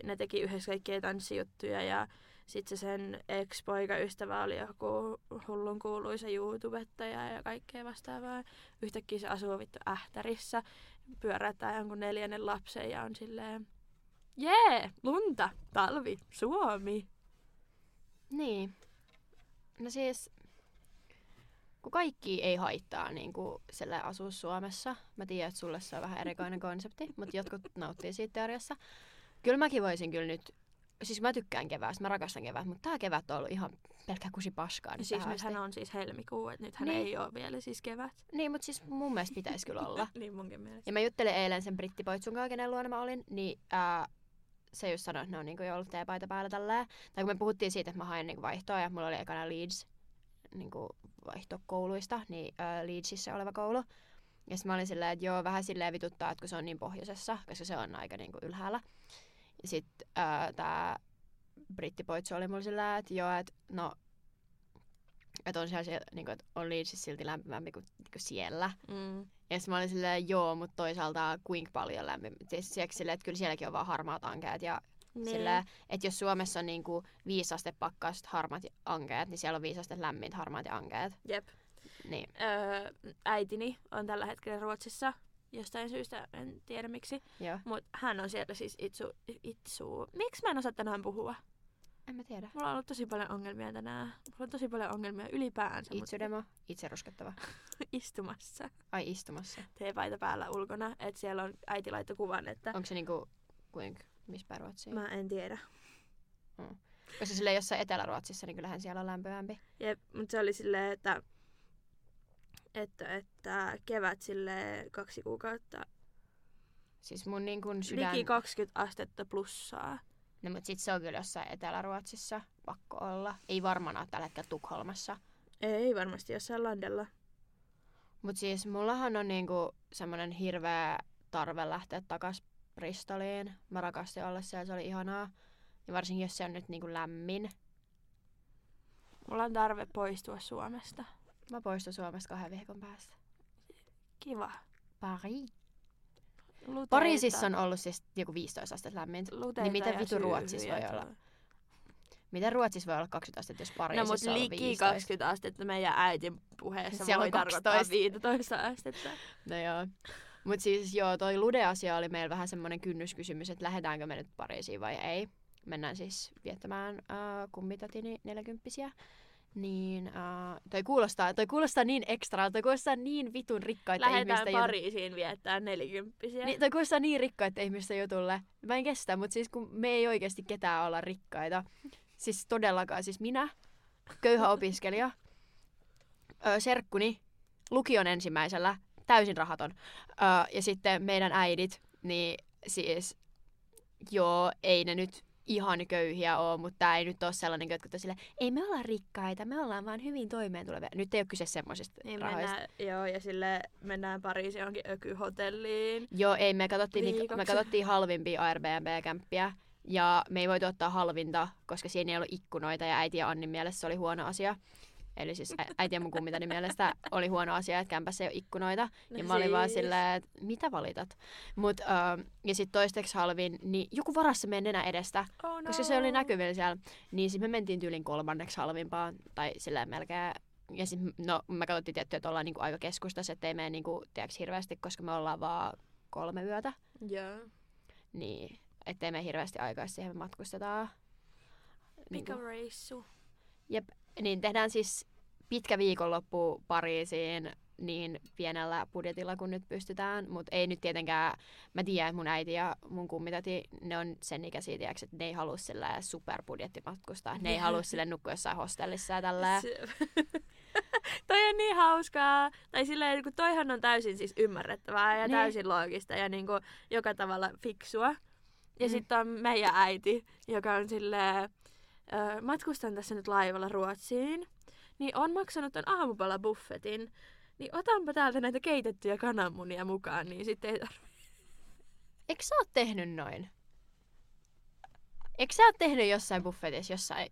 ne teki yhdessä kaikkia tanssijuttuja ja sit se sen ex-poikaystävä oli joku hullun kuuluisa YouTubettaja ja kaikkea vastaavaa. Yhtäkkiä se asuu vittu Ähtärissä, pyörätään jonkun 4. lapsen ja on silleen jee, lunta, talvi, Suomi. Niin. No siis... Kun kaikki ei haittaa niin silleen asua Suomessa. Mä tiedän, että sulle se on vähän erikoinen konsepti, mutta jotkut nauttii siitä teoriassa. Kyllä mäkin voisin kyllä nyt, siis mä tykkään keväästä, mä rakastan keväästä, mutta tää kevät on ollut ihan pelkkä kusi paskaa. Niin siis nythän on siis helmikuu, että nythän niin. Ei ole vielä siis kevät. Niin, mutta siis mun mielestä pitäisi kyllä olla. Niin munkin mielestä. Ja mä juttelin eilen sen brittipoitsun kanssa, kenen luona mä olin, niin se just sanoi, että ne on niin jo ollut teepaita päällä tälleen. Tai kun me puhuttiin siitä, että mä hain niin vaihtoa ja mulla oli ekana Leeds. Niin kuin vaihtokouluista, niin Leedsissä oleva koulu. Ja sitten mä olin silleen, että joo, vähän silleen vituttaa, että kun se on niin pohjoisessa, koska se on aika niin kuin ylhäällä. Ja sitten tää brittipoitsu oli mulla silleen, että joo, että no, että on, siellä, niin kuin, että on Leedsissä silti lämpimämpi kuin siellä. Mm. Ja sitten mä olin silleen, joo, mutta toisaalta kuinka paljon lämpimämpi. Silleen, että kyllä sielläkin on vaan harmaat ankeet ja sillä, että jos Suomessa on niinku 5 astetta pakkaset harmaat ja ankeat, niin siellä on 5 astetta lämmintä harmaat ja ankeat. Jep. Niin. Äitini on tällä hetkellä Ruotsissa, jostain syystä, en tiedä miksi. Mutta hän on siellä siis itsu. Miksi mä en osaa tänään puhua? En mä tiedä. Mulla on ollut tosi paljon ongelmia tänään. Mulla on tosi paljon ongelmia ylipäänsä. Itsydemo, mutta... itse ruskettava. Istumassa. Ai istumassa. Teepaita päällä ulkona, että siellä on äiti laittu kuvan, että... Onko se niinku kuinka? Missä Ruotsiin? Mä en tiedä. Mm. Koska silleen jossain Etelä-Ruotsissa, niin kyllähän siellä on lämpimämpi. Jep, mutta se oli silleen, että kevät silleen 2 kuukautta. Siis mun niin kun sydän... Liki 20 astetta plussaa. No mut sit se on kyllä jossain Etelä-Ruotsissa. Pakko olla. Ei varmaan ole tällä hetkellä Tukholmassa. Ei varmasti jossain landella. Mut siis mullahan on niinku semmonen hirveä tarve lähteä takas Bristoliin. Mä rakastin olla siellä, se oli ihanaa. Ja varsinkin jos se on nyt niinku lämmin. Mulla on tarve poistua Suomesta. Mä poistun Suomesta 2 viikon päästä. Kiva. Pariisissa on ollut siis joku 15 astetta lämmintä. Niin miten vitu Ruotsissa voi olla? Miten Ruotsissa voi olla 20 astetta, jos Pariisissa on 15? No mut liki 20 astetta meidän äitin puheessa siellä voi tarkoittaa 15 astetta. No joo. Mutta siis joo, toi Lude-asia oli meillä vähän semmoinen kynnyskysymys, että lähdetäänkö me nyt Pariisiin vai ei. Mennään siis viettämään kummitatini 40-vuotiaita. Niin, toi kuulostaa niin ekstraa, toi kuulostaa niin vitun rikkaita ihmistä. Lähdetään Pariisiin viettää 40-vuotiaita. Niin, toi kuulostaa niin rikkaita ihmistä jutulle. Mä en kestä, mutta siis kun me ei oikeasti ketään olla rikkaita. Siis todellakaan, siis minä, köyhä opiskelija, serkkuni, lukion ensimmäisellä. Täysin rahaton. Ja sitten meidän äidit, niin siis, joo, ei ne nyt ihan köyhiä ole, mutta tää ei nyt ole sellainen, jotka on silleen, ei me olla rikkaita, me ollaan vaan hyvin toimeentulevia. Nyt ei ole kyse semmoisista niin rahoista. Joo, ja sille mennään Pariisiin johonkin ökyhotelliin. Joo, ei, me katsottiin halvimpia Airbnb-kämppiä, ja me ei voitu ottaa halvinta, koska siinä ei ollut ikkunoita, ja äiti ja Annin mielestä se oli huono asia. Eli siis äiti ja mun kummitani mielestä oli huono asia, että kämpässä ei ole ikkunoita. No ja mä olin siis vaan silleen, että mitä valitat? Mut, ja sit toisteksi halvin, niin joku varasi meidän nenä edestä, oh no, koska se oli näkyvillä siellä. Niin sit me mentiin tyylin kolmanneksi halvimpaan, tai silleen melkein. Ja sit, no me katsottiin tietty, että ollaan niinku aika keskustassa, ettei mene niinku, tiiäks, hirveästi, koska me ollaan vaan 3 yötä. Yeah. Niin, ettei mene hirveästi aikaa, siihen me matkustetaan. Mikä niinku reissu. Jep, niin tehdään siis pitkä viikonloppu Pariisiin niin pienellä budjetilla kuin nyt pystytään, mutta ei nyt tietenkään, mä tiedän, että mun äiti ja mun kummitati, ne on sen ikäisiä, tiiäks, että ne ei halua sillä superbudjettimatkustaa, ne ei halua sille nukkua jossain hostellissa ja tälleen. Toi on niin hauskaa. Tai silleen, kun toihan on täysin siis ymmärrettävää ja täysin loogista ja niin kuin joka tavalla fiksua. Ja sitten on meidän äiti, joka on silleen, matkustan tässä nyt laivalla Ruotsiin, niin on maksanut ton aamupalabuffetin, niin otanpa täältä näitä keitettyjä kananmunia mukaan, niin sitten ei tarvitse. Eikö sä oot tehnyt noin? Eikö sä oot tehnyt jossain buffetissa, jossain,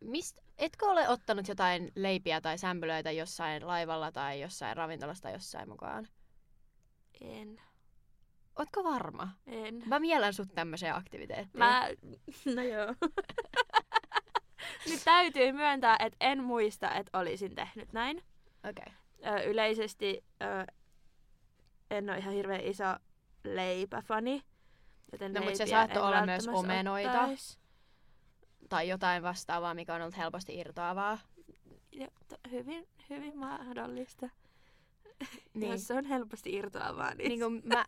etkö ole ottanut jotain leipiä tai sämpylöitä jossain laivalla tai jossain ravintolassa tai jossain mukaan? En. Ootko varma? En. Mä mielän sut tämmöiseen aktiviteettiin. No joo. Nyt täytyy myöntää, että en muista, että olisin tehnyt näin. Okay. Yleisesti en ole ihan hirveän iso leipäfani. Joten no, mutta se saattoi olla myös omenoita. Tai jotain vastaavaa, mikä on ollut helposti irtoavaa. Ja, hyvin, hyvin mahdollista. Niin. Jos se on helposti irtoavaa. Niin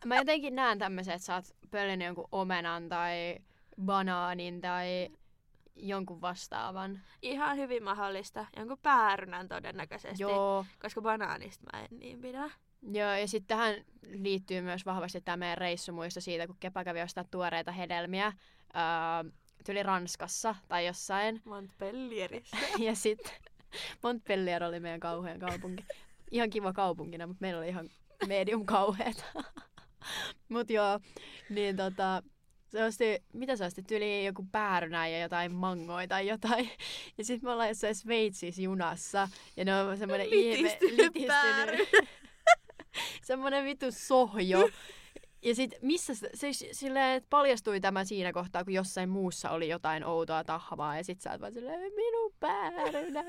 mä jotenkin näen tämmöisen, että sä oot pöllinyt jonkun omenan tai banaanin tai jonkun vastaavan. Ihan hyvin mahdollista. Jonkun päärynän todennäköisesti. Joo. Koska banaanista mä en niin pidä. Joo, ja sitten tähän liittyy myös vahvasti tämä meidän reissumuisto siitä, kun Kepa kävi ostaa tuoreita hedelmiä. Tuli Ranskassa tai jossain. Montpellierissä. Ja sitten Montpellier oli meidän kauhean kaupunki. Ihan kiva kaupunkina, mutta meillä oli ihan medium kauheeta. Mut joo, niin se osti, mitä se osti? Tyli joku päärynä ja jotain mangoja tai jotain. Ja sit me ollaan jossain Sveitsissä junassa. Ja ne on semmonen litistynyt. Semmonen vittu sohjo. Ja sit missä se silleen paljastui tämä siinä kohtaa, kun jossain muussa oli jotain outoa tahvaa. Ja sit sä oot vaan silleen, minun päärynä.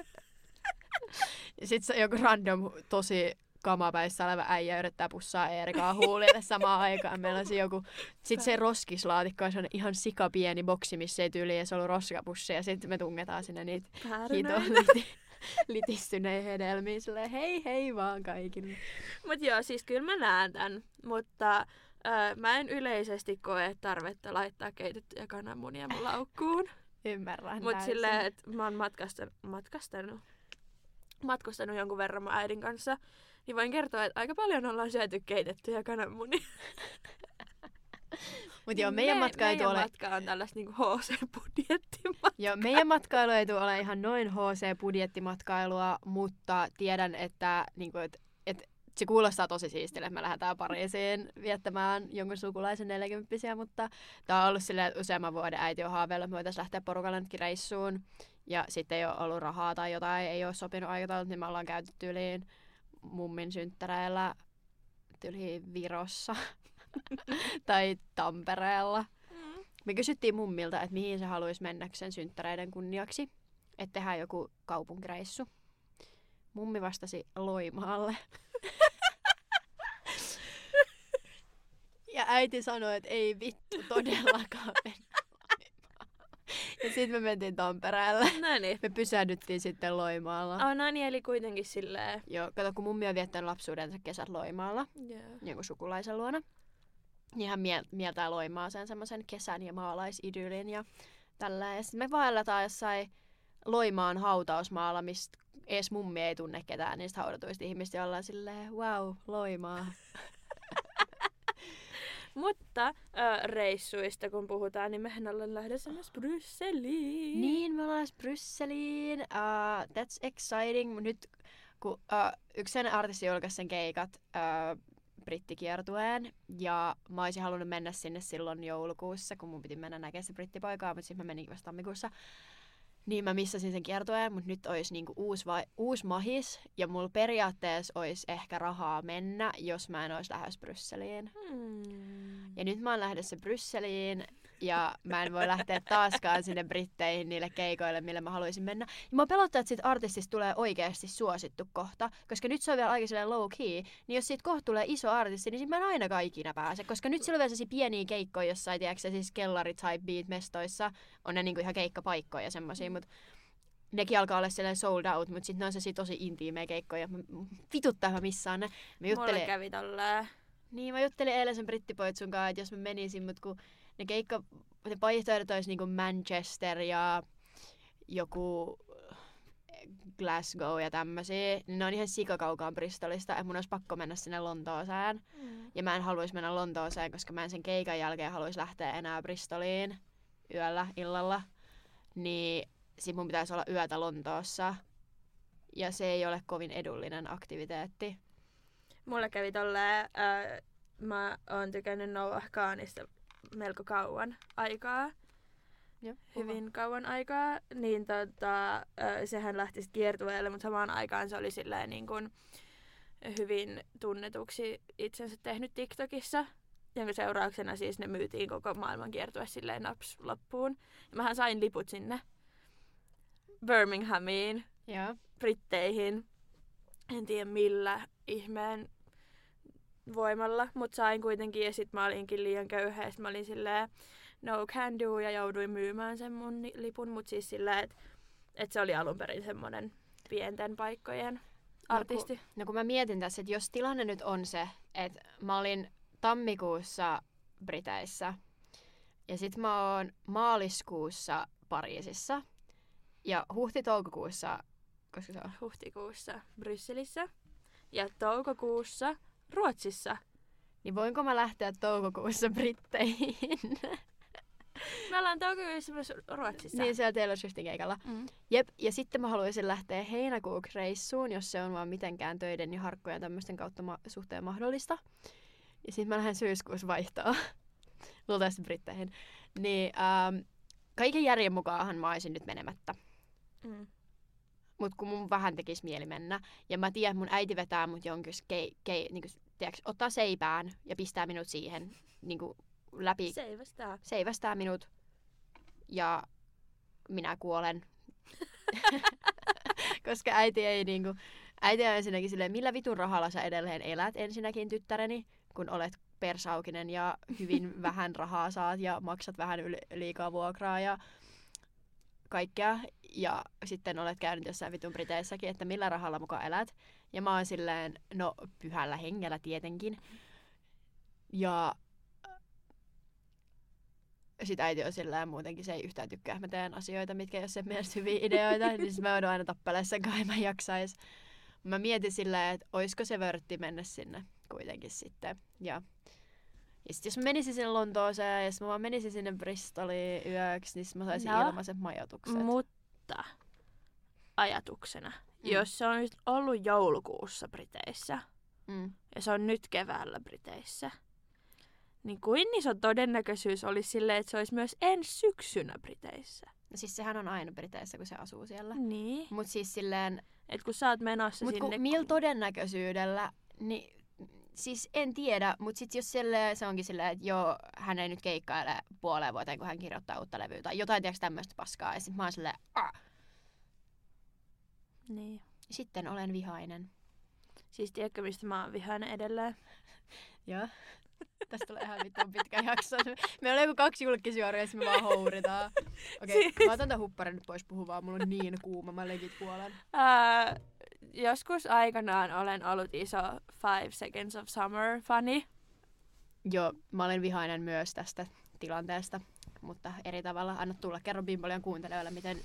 Ja sit se joku random tosi kamapäissä oleva äijä yrittää pussaa Eerikaa huulille samaan aikaan. Meillä on joku, sit se roskislaatikko on ihan sikapieni boksi, missä ei tyyli edes ollut roskapusseja. Ja sit me tungetaan sinne niitä litistyneen hedelmiin silleen hei hei vaan kaikille. Mut joo, siis kyllä mä näen tän, mutta mä en yleisesti koe tarvetta laittaa keitettyjä kananmunia mun laukkuun. Ymmärrän. Mut täysin silleen, että mä oon matkustanut jonkun verran mun äidin kanssa, niin voin kertoa, että aika paljon ollaan syöty keitettyjä kananmunia. Mut joo, meidän matka on tällaista niinku HC-budjettimatkaa. Joo, meidän matkailu ei tule ole ihan noin HC-budjettimatkailua, mutta tiedän, että niinku, et se kuulostaa tosi siistille, että me lähdetään Pariisiin viettämään jonkun sukulaisen 40-vuotiaita, mutta tää on ollut silleen useamman vuoden äiti on haaveilla, että me voitaisiin lähteä porukalla nytkin reissuun. Ja sitten ei ole ollut rahaa tai jotain, ei ole sopinut aikataulut, niin me ollaan käyty tyyliin mummin synttäreillä tyyliin Virossa tai Tampereella. Mm. Me kysyttiin mummilta, että mihin se haluaisi mennä sen synttäreiden kunniaksi, että tehdään joku kaupunkireissu. Mummi vastasi Loimaalle. Ja äiti sanoi, että ei vittu todellakaan mennä. Ja sit me mentiin Tampereelle. No niin. Me pysähdyttiin sitten Loimaalla. No niin, eli kuitenkin silleen. Joo, kato kun mummi on viettänyt lapsuudensa kesät Loimaalla. Joo. Yeah. Joku sukulaisen luona. Niin hän mieltää Loimaa sen semmosen kesän ja maalaisidylin ja tällä. Ja sit me vaelletaan jossain Loimaan hautausmaalla, mistä ees mummi ei tunne ketään niistä haudatuista ihmistä, ja ollaan silleen, wow, Loimaa. Mutta reissuista kun puhutaan, niin mehän ollaan lähdössä myös Brysseliin. Niin, me ollaan Brysseliin. That's exciting. Nyt kun yksi sen artisti julkaisi sen keikat brittikiertueen, ja mä olisin halunnut mennä sinne silloin joulukuussa, kun mun piti mennä näkemään se brittipoikaa, mutta sitten mä meninkin vasta tammikuussa. Niin mä missasin sen kiertueen, mutta nyt olisi niinku uusi mahis ja mulla periaatteessa olisi ehkä rahaa mennä, jos mä en olisi lähes Brysseliin. Ja nyt mä oon lähdössä Brysseliin ja mä en voi lähteä taaskaan sinne Britteihin niille keikoille, millä mä haluaisin mennä. Ja mä pelottaa, että siitä artistista tulee oikeasti suosittu kohta, koska nyt se on vielä aika silleen low key, niin jos siitä kohta tulee iso artisti, niin sit mä en ainakaan ikinä pääse, koska nyt sillä on vielä sellaisia pieniä keikkoja jossain, tiedätkö, siis kellari type beat mestoissa on ne niinku ihan keikkapaikkoja ja semmosia, mutta nekin alkaa olla silleen sold out, mutta sitten ne on sellaisia tosi intiimejä keikkoja. Vituttaa, mä missaan ne. Mulle kävi tolleen. Niin, mä juttelin eilen sen brittipoitsun kanssa, että jos mä menisin, mutta kun ne keikkapaihtoehdot olisi niinku Manchester ja joku Glasgow ja tämmösiä, niin ne on ihan sikakaukaan Bristolista, että mun olisi pakko mennä sinne Lontooseen. Ja mä en haluaisi mennä Lontooseen, koska mä en sen keikan jälkeen haluaisi lähteä enää Bristoliin yöllä, illalla. Niin sit mun pitäisi olla yötä Lontoossa. Ja se ei ole kovin edullinen aktiviteetti. Mulle kävi tolleen, mä oon tykännyt Nouahkaanista melko kauan aikaa. Ja, hyvin kauan aikaa, niin sehän lähti sitten kiertueelle, mutta samaan aikaan se oli silleen niin kun hyvin tunnetuksi itsensä tehnyt TikTokissa, jonka seurauksena siis ne myytiin koko maailman kiertue silleen loppuun. Ja mähän sain liput sinne Birminghamiin, ja Britteihin, en tiedä millä ihmeen voimalla, mutta sain kuitenkin, ja sit mä olinkin liian köyhä, ja sit mä olin silleen no can do, ja jouduin myymään sen mun lipun, mut siis silleen, että et se oli alun perin semmonen pienten paikkojen artisti. No kun mä mietin tässä, että jos tilanne nyt on se, että mä olin tammikuussa Briteissä, ja sit mä oon maaliskuussa Pariisissa, ja huhti-toukokuussa, koska se on? Huhtikuussa Brysselissä, ja toukokuussa Ruotsissa. Niin voinko mä lähteä toukokuussa Britteihin? Me ollaan toukokuussa Ruotsissa. Niin, siellä teillä on Shortin keikalla. Jep, ja sitten mä haluaisin lähteä heinäkuuksi reissuun, jos se on vaan mitenkään töiden ja harkkojen tämmöisten kautta suhteen mahdollista. Ja sitten mä lähden syyskuussa vaihtoon. Luultavasti Britteihin. Niin, kaiken järjen mukaanhan mä oisin nyt menemättä. Mut kun mun vähän tekis mieli mennä. Ja mä tiedän, että mun äiti vetää mut jonkin niinku, tiedätkö, ottaa seipään ja pistää minut siihen niinku läpi. Seivästää minut. Ja minä kuolen. Koska äiti ei niinku... Äiti on ensinnäkin silleen, millä vitun rahalla sä edelleen elät ensinnäkin tyttäreni, kun olet persaukinen ja hyvin vähän rahaa saat ja maksat vähän liikaa vuokraa ja kaikkea. Ja sitten olet käynyt jossain vitun Briteissäkin, että millä rahalla mukaan elät. Ja mä oon silleen, no pyhällä hengellä tietenkin. Ja sit äiti on silleen muutenkin, se ei yhtään tykkää, mä teen asioita, mitkä ei ole sen mielestä hyviä ideoita. Niin sit mä oon aina tappelemaan sen kai, mä jaksais. Mä mietin silleen, että oisko se vörtti mennä sinne kuitenkin sitten. Ja sit jos mä menisin sinne Lontooseen ja sit mä vaan menisin sinne Bristoliin yöksi, niin sit mä saisin ilmaiset majoitukset. Mutta ajatuksena, jos se on ollut joulukuussa Briteissä ja se on nyt keväällä Briteissä, niin kuin iso todennäköisyys olisi silleen, että se olisi myös ensi syksynä Briteissä. No siis sehän on aina Briteissä, kun se asuu siellä. Niin. Mut siis silleen... Et kun sä oot menossa sinne... Mut millä todennäköisyydellä, niin... Siis en tiedä, mutta sit jos se onkin silleen, että joo, hän ei nyt keikkaile puoleen vuoteen, kun hän kirjoittaa uutta levyä tai jotain, tiedätkö, tämmöistä paskaa. Ja sit mä oon silleen, niin. Sitten olen vihainen. Siis tiedätkö, mistä mä oon vihainen edelleen? Joo. Tästä tulee ihan vittuun pitkä jakso. Meillä on joku 2 julkisjuoria, jossa me vaan houritaan. Okei, mä otan tän hupparin nyt pois puhuvaa, mulla on niin kuuma, mä legit kuolen. Joskus aikanaan olen ollut iso 5 Seconds of Summer-fani. Joo, mä olen vihainen myös tästä tilanteesta, mutta eri tavalla. Anna tulla, kerro Bimbolian kuuntelijoille, miten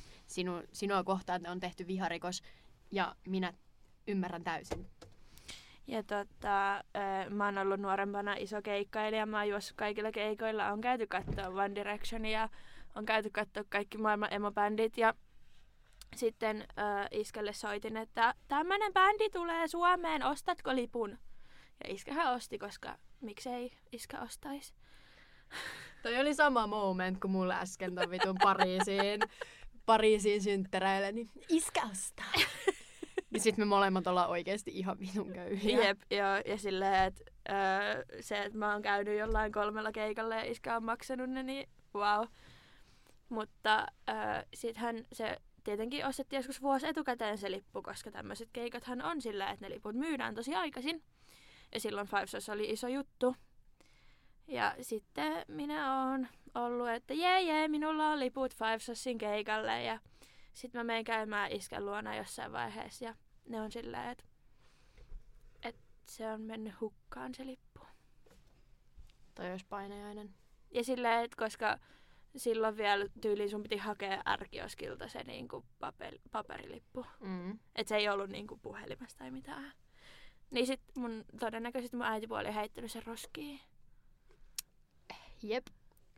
sinua kohtaan on tehty viharikos, ja minä ymmärrän täysin. Ja mä oon ollut nuorempana iso keikkailija, mä oon juossut kaikilla keikoilla, on käyty katsoa One Directionia, on käyty katsoa kaikki maailman emobändit, ja sitten iskelle soitin, että tämmönen bändi tulee Suomeen, ostatko lipun? Ja iskähän osti, koska miksei iskä ostais? Toi oli sama moment kuin mulla äsken ton vitun Pariisiin. Pariisiin synttäreille, niin iskä ostaa. Ja sit me molemmat ollaan oikeesti ihan minun köyhiä. Jep, joo. Ja silleen, että se, että mä oon käynyt jollain 3 keikalla ja iskä on maksanut ne, niin wow. Mutta sittenhän se tietenkin ostettiin joskus vuosi etukäteen se lippu, koska tämmöiset keikathan on sillä, että ne liput myydään tosi aikaisin. Ja silloin Fivesissa oli iso juttu. Ja sitten minä oon ollut, että jee, minulla on liput Fivesassin keikalle. Ja sitten mä menen käymään iskän luona jossain vaiheessa. Ja ne on sillä, että se on mennyt hukkaan se lippu. Toi olisi painajainen. Ja sillä, että koska silloin vielä tyyliin sun piti hakea R-kioskilta se niinku paperilippu. Mm. Että se ei ollut niinku puhelimesta tai mitään. Niin sit todennäköisesti mun äitipuoli oli heittänyt sen roskiin. Jep.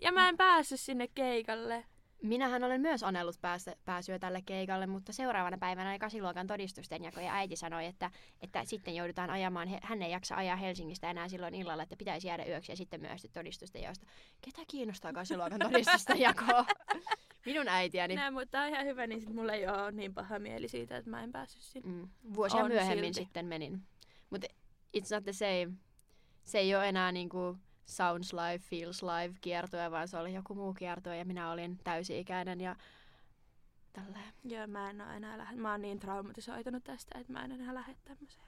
Ja mä en päässyt sinne keikalle. Minähän olen myös anellut pääsyä tälle keikalle, mutta seuraavana päivänä oli 8-luokan todistustenjako ja äiti sanoi, että sitten joudutaan ajamaan, hän ei jaksa ajaa Helsingistä enää silloin illalla, että pitäisi jäädä yöksi ja sitten myöhästyt todistustenjaosta. Ketä kiinnostaa 8-luokan todistustenjakoa? Minun äitiäni. Näin, mutta on ihan hyvä, niin sit mulla ei ole niin paha mieli siitä, että mä en päässyt sinne. Vuosia on myöhemmin silti. Sitten menin. Mutta it's not the same. Se ei ole enää niinku Sounds Live, Feels Live -kiertue, vaan se oli joku muu kiertue ja minä olin täysi-ikäinen ja tälleen. Joo, mä en oo enää lähde. Mä oon niin traumatisoitunut tästä, että mä en enää lähde tämmöiseen.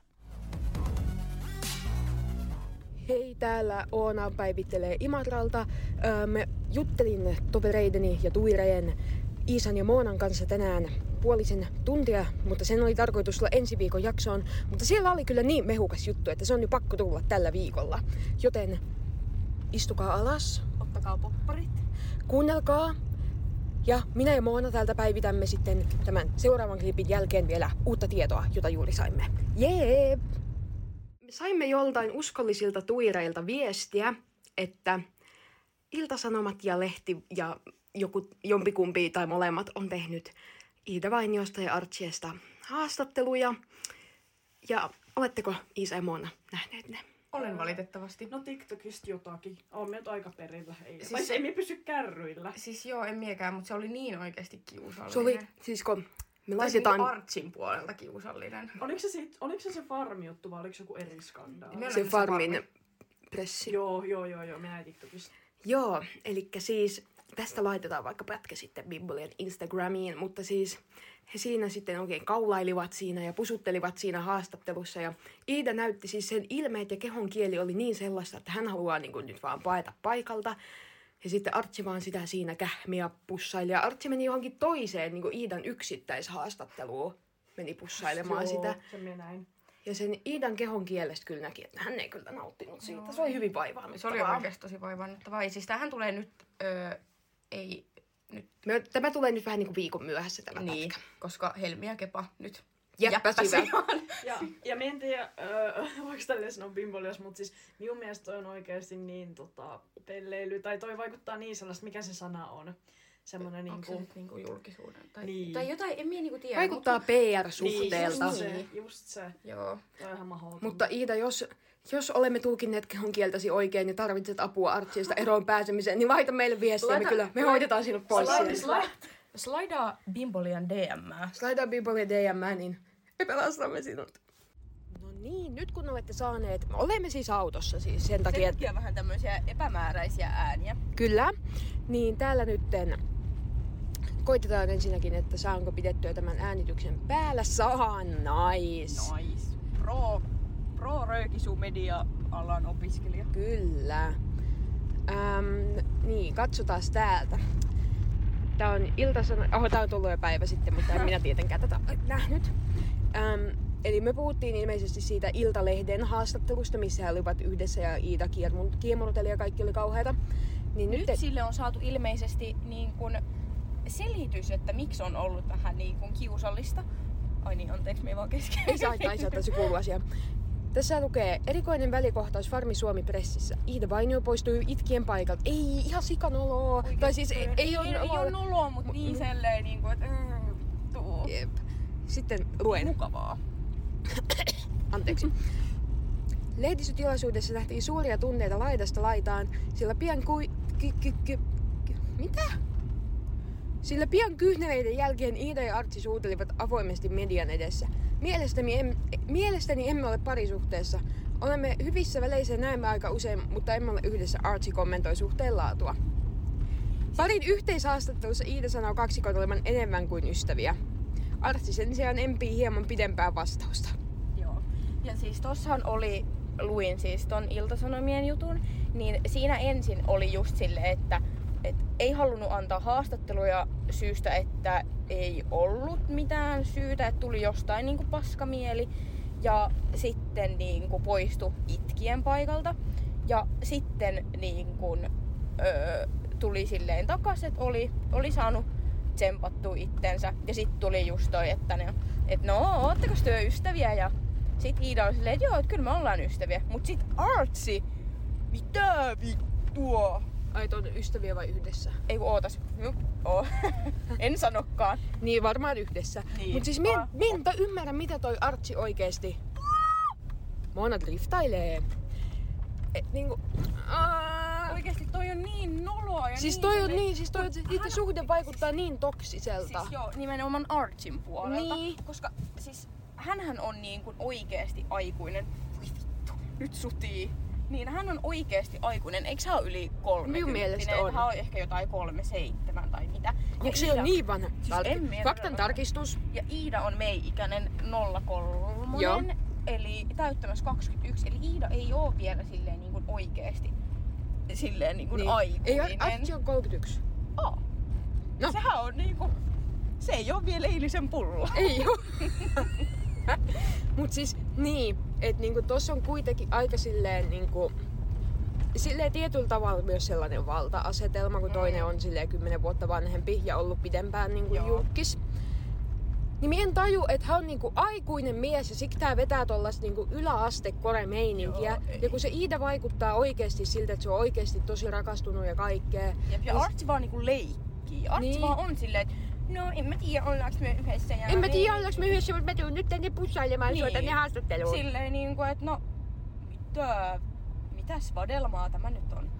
Hei, täällä Oona päivittelee Imatralta. Me juttelin tovereideni ja tuirejen Iisan ja Moonan kanssa tänään puolisen tuntia, mutta sen oli tarkoitus olla ensi viikon jaksoon. Mutta siellä oli kyllä niin mehukas juttu, että se on jo pakko tulla tällä viikolla. Joten istukaa alas, ottakaa popparit, kuunnelkaa. Ja minä ja Moona täältä päivitämme sitten tämän seuraavan klipin jälkeen vielä uutta tietoa, jota juuri saimme. Jee! Saimme joltain uskollisilta tuireilta viestiä, että Iltasanomat ja lehti ja jompikumpi tai molemmat on tehnyt Iida Vainiosta ja Artsiesta haastatteluja. Ja oletteko Iisa ja Moona nähneet ne? Olen valitettavasti. No TikTokista jotakin. Olen nyt aika perillä. Siis emme pysy kärryillä. Siis joo, en miekään, mutta se oli niin oikeasti kiusallinen. Se oli, siis kun me laitetaan Artsin puolelta kiusallinen. Oliko se farmi-juttu vai oliko se joku eri skandaali? Se farmin pressi. Joo, minä TikTokista. Joo, eli siis tästä laitetaan vaikka pätkä sitten Bibbulien Instagramiin, mutta siis he siinä sitten oikein kaulailivat siinä ja pusuttelivat siinä haastattelussa. Ja Iida näytti siis sen ilmeet ja kehon kieli oli niin sellaista, että hän haluaa niin kuin nyt vaan paeta paikalta. Ja sitten Artsi vaan sitä siinä kähmiä pussaili. Ja Artsi meni johonkin toiseen, niin kuin Iidan yksittäishaastatteluun meni pussailemaan sitä. Joo, sen näin. Ja sen Iidan kehon kielestä kyllä näki, että hän ei kyllä nauttinut siitä. Joo. Se oli hyvin vaivaannuttavaa. Se oli oikeasti tosi vaivaannuttavaa. Ja siis tämähän tulee nyt Tämä tulee nyt vähän niin kuin viikon myöhässä tämä pätkä. Koska Helmi ja Kepa nyt jäppäsivät. Ja me en tiedä, voiko tälleen sanoa bimbolias, mutta siis minun mielestä toi on oikeasti niin pelleily. Tai toi vaikuttaa niin sellaista, mikä se sana on. Semmoinen onko se nyt niinku julkisuuden? Tai jotain, en minä niinku tiedä. Vaikuttaa PR-suhteelta. Just se. Joo. Tämä on ihan mahdollista. Mutta Iida, jos olemme tulkinneet kehon kieltäsi oikein ja tarvitset apua Artsiista eroon pääsemiseen, niin laita meille viestiä. Me hoidetaan sinut pois. Slaidaa Bimbolian DM-ää. Slaidaa Bimbolian DM-ää, niin me pelastamme sinut. No niin, nyt kun olette saaneet, olemme siis autossa siis sen takia, että vähän tämmöisiä epämääräisiä ääniä. Kyllä, niin täällä nytten koitetaan ensinnäkin, että saanko pidettyä tämän äänityksen päällä. Saan, nice. Pro-röökisumedia-alan opiskelija. Kyllä. Niin, katsotaan täältä. Tää on tää on tullut jo päivä sitten, mutta en minä tietenkään tätä nähnyt. Eli me puhuttiin ilmeisesti siitä Iltalehden haastattelusta, missä he olivat yhdessä ja Iida kiemurteli ja kaikki oli kauheata. Niin nyt sille on saatu ilmeisesti niin kuin selitys, että miksi on ollut vähän niin kuin kiusallista. Ai niin, anteeksi, me ei vaan kesken. Ei saa, tässä kuuluu asia. Tässä lukee erikoinen välikohtaus Farmi Suomi Pressissä. Iida Vainio poistui itkien paikalta. Ei, ihan sikanoloo. Tai siis ei ole noloa, mutta niin selleen niin kuin, että tuo. Jep. Sitten luen. Mukavaa. Anteeksi. Lehdistötilaisuudessa nähtiin suuria tunteita laidasta laitaan, sillä pian Mitä? Sillä pian kyyneleiden jälkeen Iida ja Artsi suutelivat avoimesti median edessä. Mielestäni emme ole parisuhteessa. Olemme hyvissä väleissä ja näemme aika usein, mutta emme ole yhdessä, Artsi kommentoi suhteen laatua. Parin yhteishaastattelussa Iida sanoo kaksikon olevan enemmän kuin ystäviä. Artsi sen sijaan empii hieman pidempää vastausta. Joo. Ja siis tossahan oli, luin siis ton Iltasanomien jutun, niin siinä ensin oli just sille, että ei halunnut antaa haastatteluja syystä, että ei ollut mitään syytä, että tuli jostain niinku paskamieli ja sitten niinku poistui itkien paikalta ja sitten niinku, tuli silleen takas, että oli saanut tsempattua itsensä ja sitten tuli just toi, että no ootteko työ ystäviä ja sitten Iida on silleen, että joo, että kyllä me ollaan ystäviä, mut sit Artsi, mitä vittua? Ai, on ystäviä vai yhdessä? Ei kun ootas. En sanokaan. Niin, varmaan yhdessä. Niin. Mut siis minä ymmärrän, mitä toi Artsi oikeesti. Moona driftailee. Niinku... Oikeesti toi on niin noloa ja siis toi on niin, siis toi itse suhde vaikuttaa niin toksiselta. Siis joo, nimenomaan Artsin puolelta. Niin. Koska siis hänhän on niinku oikeesti aikuinen. Voi vittu, nyt sutii. Niin, hän on oikeesti aikuinen. Eikö hän ole yli 30? Minun mielestä on. Hän on ehkä jotain 37 tai mitä. Onko se ole niin vanha? Siis faktan tarkistus. Ja Iida on mei-ikäinen 03, joo. Eli täyttämässä 21. Eli Iida ei oo vielä silleen niin kuin oikeesti silleen niin kuin niin. Aikuinen. Ei, Artsi on 31. Oh. No. Sehän on niinku... Se ei oo vielä eilisen pullo. Ei oo. Mut siis, niin. Että niinku tossa on kuitenkin aika silleen niinku silleen tietyllä tavalla myös sellainen valta-asetelma, kun toinen on silleen 10 vuotta vanhempi ja ollut pidempään niinku julkis. Niin mien taju, että hän on niinku aikuinen mies ja siksi tää vetää tollas niinku yläaste-kore-meininkiä. Joo, ja kun se Iida vaikuttaa oikeesti siltä, että se on oikeesti tosi rakastunut ja kaikkea. Ja Artsi vaan niinku leikkii. Artsi niin. Vaan on silleen, että no, en mä tiedä, ollaanko me yhdessä. Mutta mä tuun nyt tänne pussailemaan niin. Sua tänne haastatteluun. Silleen niinku, että no, mitäs vadelmaa tämä nyt on?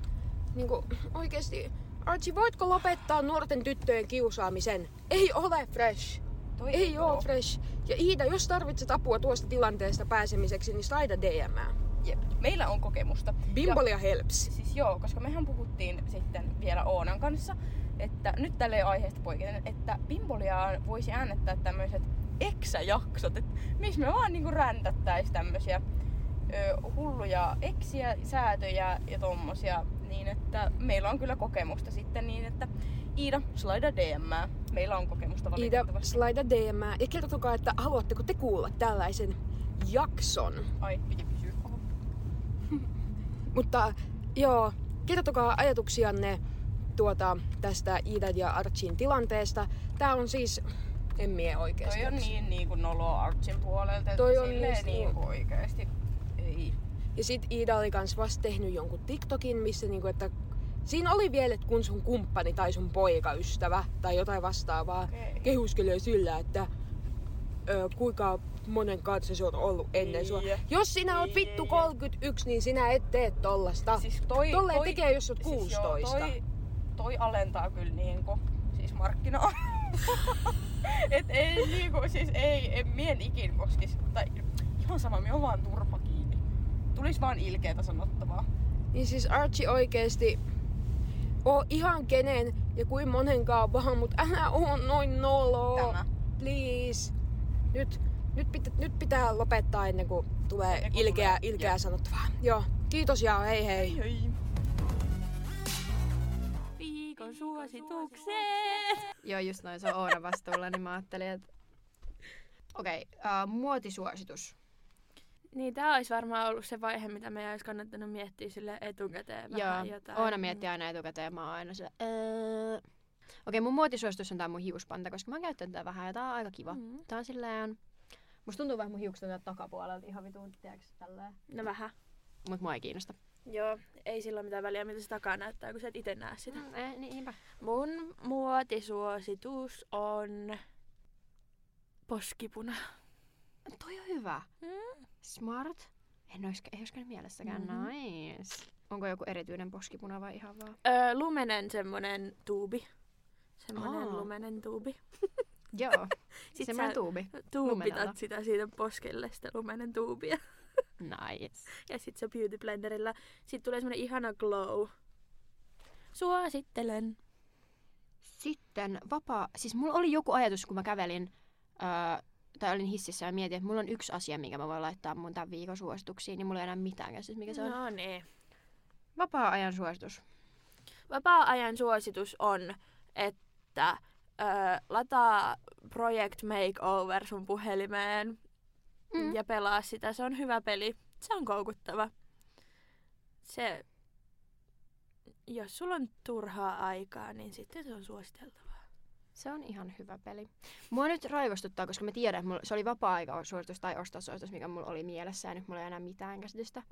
Niinku, oikeesti, Artsi, voitko lopettaa nuorten tyttöjen kiusaamisen? Ei ole fresh. Toi ei oo fresh. Ja Iida, jos tarvitset apua tuosta tilanteesta pääsemiseksi, niin slaida DM:ää. Jep. Meillä on kokemusta. Bimbolia ja, helps. Siis joo, koska mehän puhuttiin sitten vielä Oonan kanssa, että nyt tälleen aiheesta poiketen, että bimboliaan voisi äänettää tämmöiset eksäjaksot, että missä me vaan niinku räntättäis tämmösiä hulluja eksiä, säätöjä ja tommosia, niin että meillä on kyllä kokemusta sitten niin, että Iida, slaida DM:ää. Meillä on kokemusta valitettavasti. Iida, slaida DM:ää ja kertokaa, että haluatteko te kuulla tällaisen jakson. Ai, piti kysyä. Mutta joo, kertokaa ajatuksianne tästä Iidan ja Artsin tilanteesta. Tää on siis, en mie oikeesti. Toi on niin niinku noloa Artsin puolelta, että silleen niinku oikeesti ei. Ja sit Iida oli kans vasta tehnyt jonkun TikTokin, missä niinku, että siinä oli vielä, että kun sun kumppani tai sun poikaystävä tai jotain vastaavaa kehuskelee sillä, että kuinka monen kanssa se on ollut ennen sua. Jos sinä oot vittu 31, niin sinä et tee tollasta. Siis tolleen tekee, jos oot 16. Siis toi alentaa kyllä niinku, siis markkinaa. Et ei niinku, siis ei, mie en ikin koskis. Tai ihan sama, mie on vaan turpa kiinni. Tulis vaan ilkeetä sanottavaa. Niin siis Artsi oikeesti, oo ihan kenen ja kuin monenkaan vaan, mut älä oo noin noloo. Tämä. Please. Nyt pitää lopettaa ennen kuin tulee ilkeää sanottavaa. Joo, kiitos ja hei hei. Hei. Viikon suositukset. Joo, just noin, se on Oona vastuulla, niin mä ajattelin, että... Okei, muotisuositus. Niin, tää olisi varmaan ollut se vaihe, mitä meidän olisi kannattanut miettiä sille etukäteen vähän jotain. Joo, Oona miettii aina etukäteen, mä oon aina sille... Okei, mun muotisuositus on tää mun hiuspanta, koska mä oon käyttänyt tää vähän ja tää on aika kiva. Mm-hmm. Tää on silleen... Musta tuntuu vähän mun hiukset on takapuolelta ihan vituun, tiiäks, tälleen. No vähän. Mut mua ei kiinnosta. Joo, ei sillä mitään väliä, mitä se takaa näyttää, kun sä et ite näe sitä. Niinpä. Mun muotisuositus on... poskipuna. Toi on hyvä. Mm. Smart. Ei oiskaan mielessäkään. Mm-hmm. Nice. Onko joku erityinen poskipuna vai ihan vaan? Lumenen semmonen tuubi. Semmoinen lumenen tuubi. Joo, semmoinen tuubi. Tuubitat sitä siitä poskelle, sitä lumenen tuubia. Nice. Ja sit se beauty blenderilla. Sit tulee semmoinen ihana glow. Suosittelen. Sitten siis mulla oli joku ajatus, kun mä kävelin, tai olin hississä ja mietin, että mulla on yksi asia, minkä mä voin laittaa mun tämän viikon suosituksiin, niin mulla ei enää mitään käsitystä, mikä se on. No niin. Vapaa-ajan suositus. Vapaa-ajan suositus on, että lataa Project Makeover sun puhelimeen ja pelaa sitä. Se on hyvä peli. Se on koukuttava. Se... Jos sulla on turhaa aikaa, niin sitten se on suositeltavaa. Se on ihan hyvä peli. Mua nyt raivostuttaa, koska mä tiedän, että se oli vapaa-aikasuositus tai ostosuositus, mikä mulla oli mielessä, ja nyt mulla ei enää mitään käsitystä.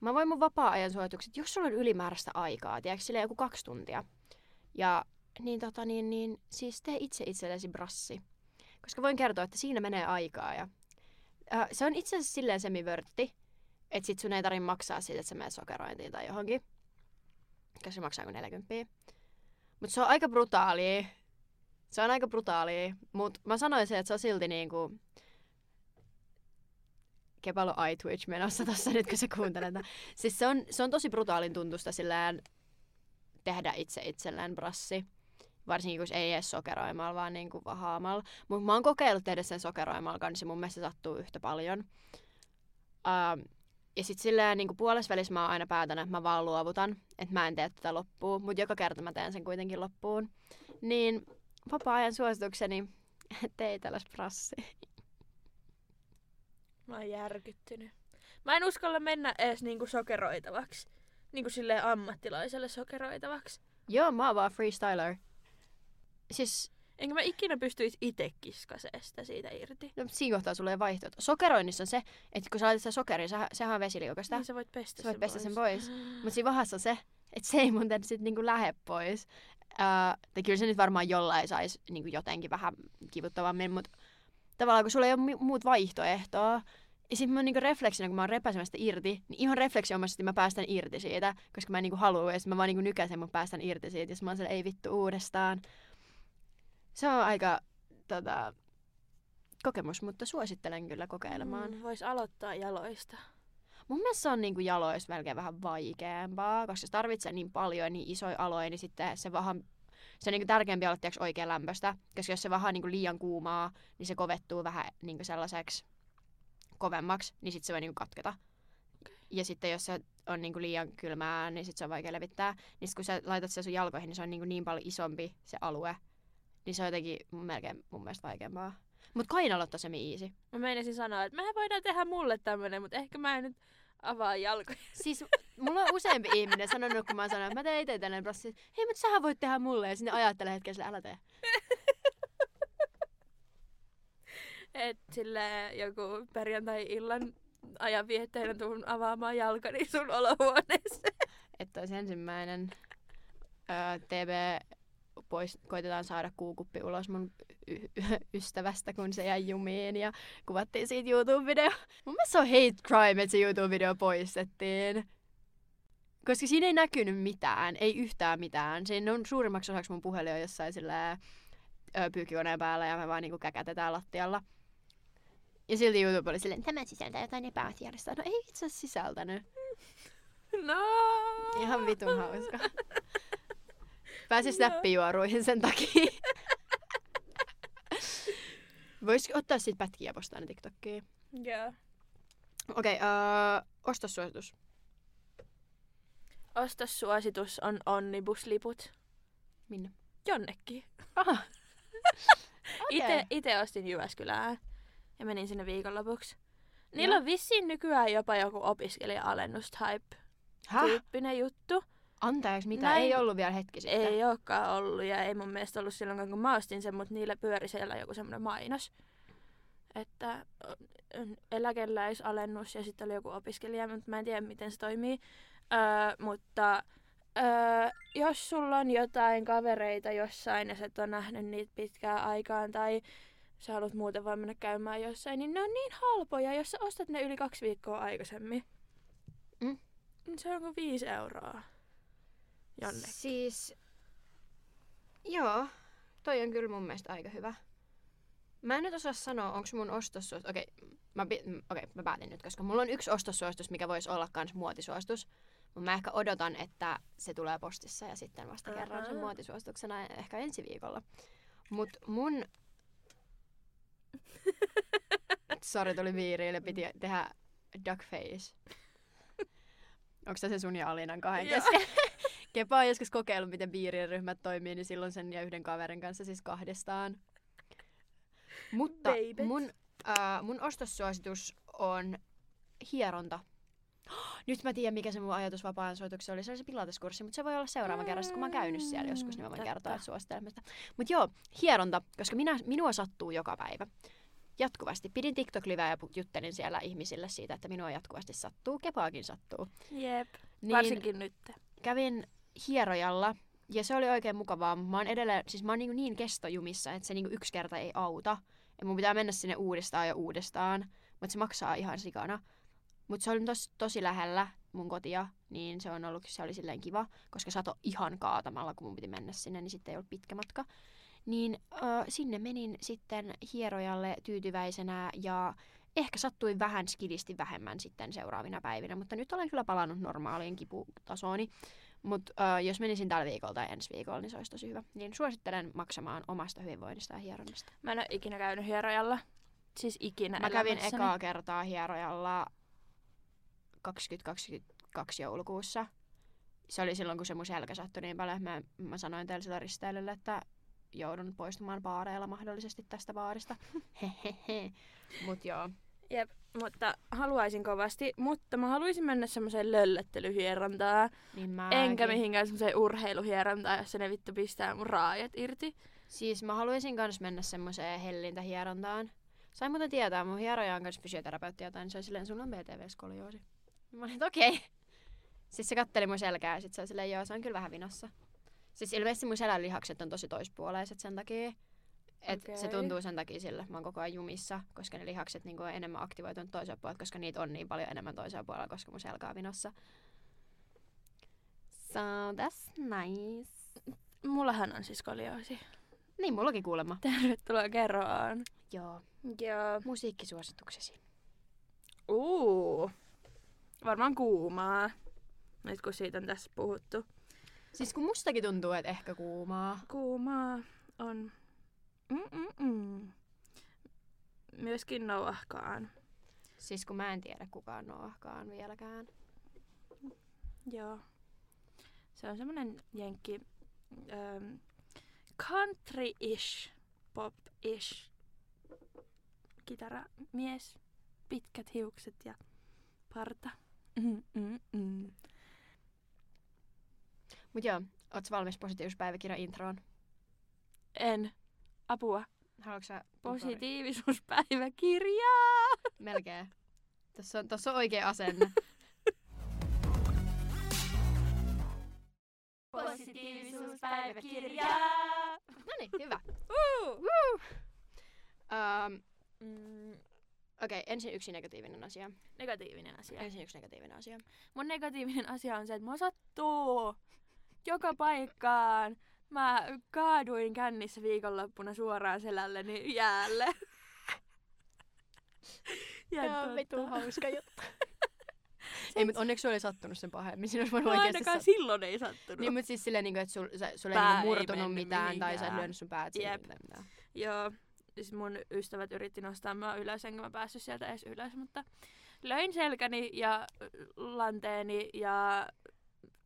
Mä voin mun vapaa-ajan suositukset, jos sulla on ylimääräistä aikaa, tiedätkö, silleen joku 2 tuntia. Ja niin, siis tee itse itsellesi brassi. Koska voin kertoa, että siinä menee aikaa. Ja, se on itse asiassa silleen semivörtti, että sit sun ei tarvitse maksaa siitä, että sä menet sokerointiin tai johonkin. Mikä se maksaa kuin 40. Mut se on aika brutaalia. Mut mä sanoisin, että se on silti niinku... Kepalo Eye Twitch menossa tossa nyt, kun se kuunteletaan. Siis se on tosi brutaalin tuntusta sillään tehdä itse itsellään brassi. Varsinkin, kun ei edes sokeroimalla, vaan niinku vahaamalla. Mut mä oon kokeillut tehdä sen sokeroimalla, niin se mun mielestä sattuu yhtä paljon. Ja sit silleen niinku puolesvälissä mä oon aina päätän, että mä vaan luovutan, että mä en tee tätä loppuun, mut joka kerta mä teen sen kuitenkin loppuun. Niin vapaa-ajan suositukseni, tee tällais brassi. Mä oon järkyttynyt. Mä en uskalla mennä edes niinku sokeroitavaksi. Niinku silleen ammattilaiselle sokeroitavaksi. Joo, mä oon vaan freestyler. Siis... Enkä mä ikinä pystyis itse kiskaseen sitä siitä irti. No siinä kohtaa sulla ei vaihtoehto. Sokeroinnissa on se, että kun sä laitat sitä sokeria, sehän on vesiliukasta. Niin sä voit pestä sen pois. Mut siinä vahassa on se, että se ei mun tänne sit niinku lähe pois. Tai kyllä se nyt varmaan jollain sais niinku jotenkin vähän kivuttavammin, mut tavallaan kun sulla ei ole muut vaihtoehtoa. Ja sit mun niinku refleksina, kun mä oon repäsemästä irti, niin ihan refleksiomaisesti mä päästän irti siitä, koska mä en niinku haluu. Ja sit mä vaan niinku nykäsen, mä päästän irti siitä. Ja sit mä oon siellä, ei vittu uudestaan. Se on aika kokemus, mutta suosittelen kyllä kokeilemaan. Voisi aloittaa jaloista. Mun mielestä se on niinku jaloista melkein vähän vaikeampaa, koska se tarvitsee niin paljon niin isoja aloja, niin sitten se on niinku tärkeämpi aloittaa oikein lämpöstä. Koska jos se vaha on niinku liian kuumaa, niin se kovettuu vähän niinku sellaiseksi kovemmaksi, niin sitten se voi niinku katketa. Ja sitten jos se on niinku liian kylmää, niin sitten se on vaikea levittää. Niin kun sä laitat sen sun jalkoihin, niin se on niinku niin paljon isompi se alue. Niin se on jotenkin melkein mun mielestä vaikeampaa. Mut kainalot on semi easy. Mä meinasin sanoa, että mehän voidaan tehdä mulle tämmönen, mut ehkä mä en nyt avaa jalkoja. Siis mulla on useampi ihminen sanonut, kun mä oon sanonut, että mä tein itse tällainen prosessi. Hei, mut sähän voit tehdä mulle. Ja sinne ajattelee hetken sille, älä tee. Et sille joku perjantai-illan ajanvietteenä tuun avaamaan jalkani sun olohuoneeseen. Että ois ensimmäinen TV... Pois, koitetaan saada kuukuppi ulos mun ystävästä, kun se jäi jumiin ja kuvattiin siitä YouTube-video. Mun mielestä se on hate crime, että se YouTube-video poistettiin. Koska siinä ei näkynyt mitään, ei yhtään mitään. Siinä on suurimmaksi osaksi mun puhelin on jossain sillä pyykkikoneen päällä ja me vaan niinku käkätetään lattialla. Ja silti YouTube oli silleen, tämä sisältää jotain epäasiallista. No ei itse asiassa sisältänyt. No. Ihan vitun hauska. Pääsi snappijuoruihin sen takia. Vois ottaa siitä pätkiä ja postaa ne TikTokiin. Joo. Yeah. Okei, ostossuositus. Ostossuositus on onnibusliput. Minne? Jonnekin. Okay. Itse ostin Jyväskylään ja menin sinne viikonlopuksi. Niillä on vissiin nykyään jopa joku opiskelija-alennus-tyyppinen juttu. Anteeksi, mitä? Näin, ei ollut vielä hetki sitten. Ei olekaan ollut ja ei mun mielestä ollut silloin, kun mä ostin sen, mutta niillä pyöri siellä joku semmoinen mainos. Että eläkeläisalennus ja sitten oli joku opiskelija, mutta mä en tiedä miten se toimii. Mutta jos sulla on jotain kavereita jossain ja sä et ole nähnyt niitä pitkään aikaan tai sä haluat muuten vaan mennä käymään jossain, niin ne on niin halpoja, jos sä ostat ne yli 2 viikkoa aikaisemmin. Mm. Se on kuin 5 euroa. Jonnekin. Siis Joo, toi on kyllä mun mielestä aika hyvä. Mä en nyt osaa sanoa, onko mun ostossuositus... Okei, mä päätin nyt, koska mulla on yksi ostossuositus, mikä voisi olla kans muotisuositus. Mutta mä ehkä odotan, että se tulee postissa ja sitten vasta kerran sen muotisuosituksena ehkä ensi viikolla. Mut mun... Sori, tuli viiriille, piti tehdä duckface. Onko se sun ja Alinan kahden kesken? Kepa on joskus kokeillut, miten biiriryhmät toimii, niin silloin sen ja yhden kaverin kanssa siis kahdestaan. Mutta mun ostossuositus on hieronta. Nyt mä tiedän, mikä se mun ajatus vapaan soituksessa oli. Se oli se pilateskurssi, mutta se voi olla seuraava kerran. Kun mä oon käynyt siellä joskus, niin mä voin kertoa, että suosittelen sitä. Mutta joo, hieronta, koska minua sattuu joka päivä. Jatkuvasti. Pidin TikTok-liveä ja juttelin siellä ihmisille siitä, että minua jatkuvasti sattuu. Kepaakin sattuu. Jep, niin varsinkin nyt. Kävin hierojalla. Ja se oli oikein mukavaa. Mä oon edelleen, siis mä oon niin kestojumissa, että se niin yksi kerta ei auta. Ja mun pitää mennä sinne uudestaan ja uudestaan. Mutta se maksaa ihan sikana. Mutta se oli tosi lähellä mun kotia, niin se oli silleen kiva. Koska sato ihan kaatamalla, kun mun piti mennä sinne, niin sitten ei ollut pitkä matka. Niin sinne menin sitten hierojalle tyytyväisenä ja ehkä sattui vähän skidisti vähemmän sitten seuraavina päivinä. Mutta nyt olen kyllä palannut normaaliin kiputasooni. Mutta jos menisin tällä viikolla tai ensi viikolla, niin se olisi tosi hyvä. Niin suosittelen maksamaan omasta hyvinvoinnista ja hieronnasta. Mä en ole ikinä käynyt hierojalla. Siis ikinä mä kävin ekaa kertaa hierojalla 2022 joulukuussa. Se oli silloin, kun se mun selkä sattui niin paljon. Mä sanoin teille sillä risteilyllä, että joudun poistumaan baareilla mahdollisesti tästä baarista. Hehehe. Mut joo. Jep, mutta haluaisin kovasti, mutta mä haluaisin mennä semmoiseen löllöttelyhierontaan, niin enkä mihinkään semmoiseen urheiluhierontaan, jossa ne vittu pistää mun raajat irti. Siis mä haluaisin kans mennä semmoiseen hellintähierontaan. Sain muuten tietää, mun hieroja on kans fysioterapeutti jotain, niin se oli silleen, sulla on BTV-skolioosi. Mä olin, okei. Siis se katteli mun selkää ja sit se oli silleen, joo, se on kyllä vähän vinossa. Siis ilmeisesti mun selän lihakset on tosi toispuoleiset sen takia. Okay. Se tuntuu sen takia sillä, mä oon koko ajan jumissa, koska ne lihakset niin on enemmän aktivoitunut toisella puolella, koska niitä on niin paljon enemmän toisella puolella, koska mun selkä on vinossa. So that's nice. Mullahan on siis skolioosi. Niin, mullakin kuulemma. Tervetuloa kerroon. Joo. Musiikkisuosituksesi. Varmaan kuumaa. Nyt kun siitä on tässä puhuttu. Siis kun mustakin tuntuu, että ehkä kuumaa. Kuumaa on... Myöskin nouahkaan. Siis kun mä en tiedä kukaan nouahkaan vieläkään. Joo. Se on semmonen jenkki country-ish, pop-ish kitaramies, pitkät hiukset ja parta. Mut joo, oots valmis positiivispäiväkirjan introon? En. Apua. Haluatko sä... Positiivisuuspäiväkirjaa! Melkein. Tossa on oikea asenne. Positiivisuuspäiväkirjaa! Noniin, hyvä. Okei, ensin yksi negatiivinen asia. Mun negatiivinen asia on se, että mua sattuu joka paikkaan. Mä kaaduin kännissä viikonloppuna suoraan selälleni jäälle. Tämä on vittu hauska juttu. Ei, mutta onneksi sulla ei sattunut sen pahemmin. Siinä olisi voinut oikeasti sattua. Ainakaan silloin ei sattunut. Niin, mutta siis silleen, niin että sulla ei murtunut mitään tai sä et lyönyt sun päät siihen mitään. Joo, siis mun ystävät yritti nostaa mua ylös, enkä mä päässyt sieltä edes ylös, mutta löin selkäni ja lanteeni ja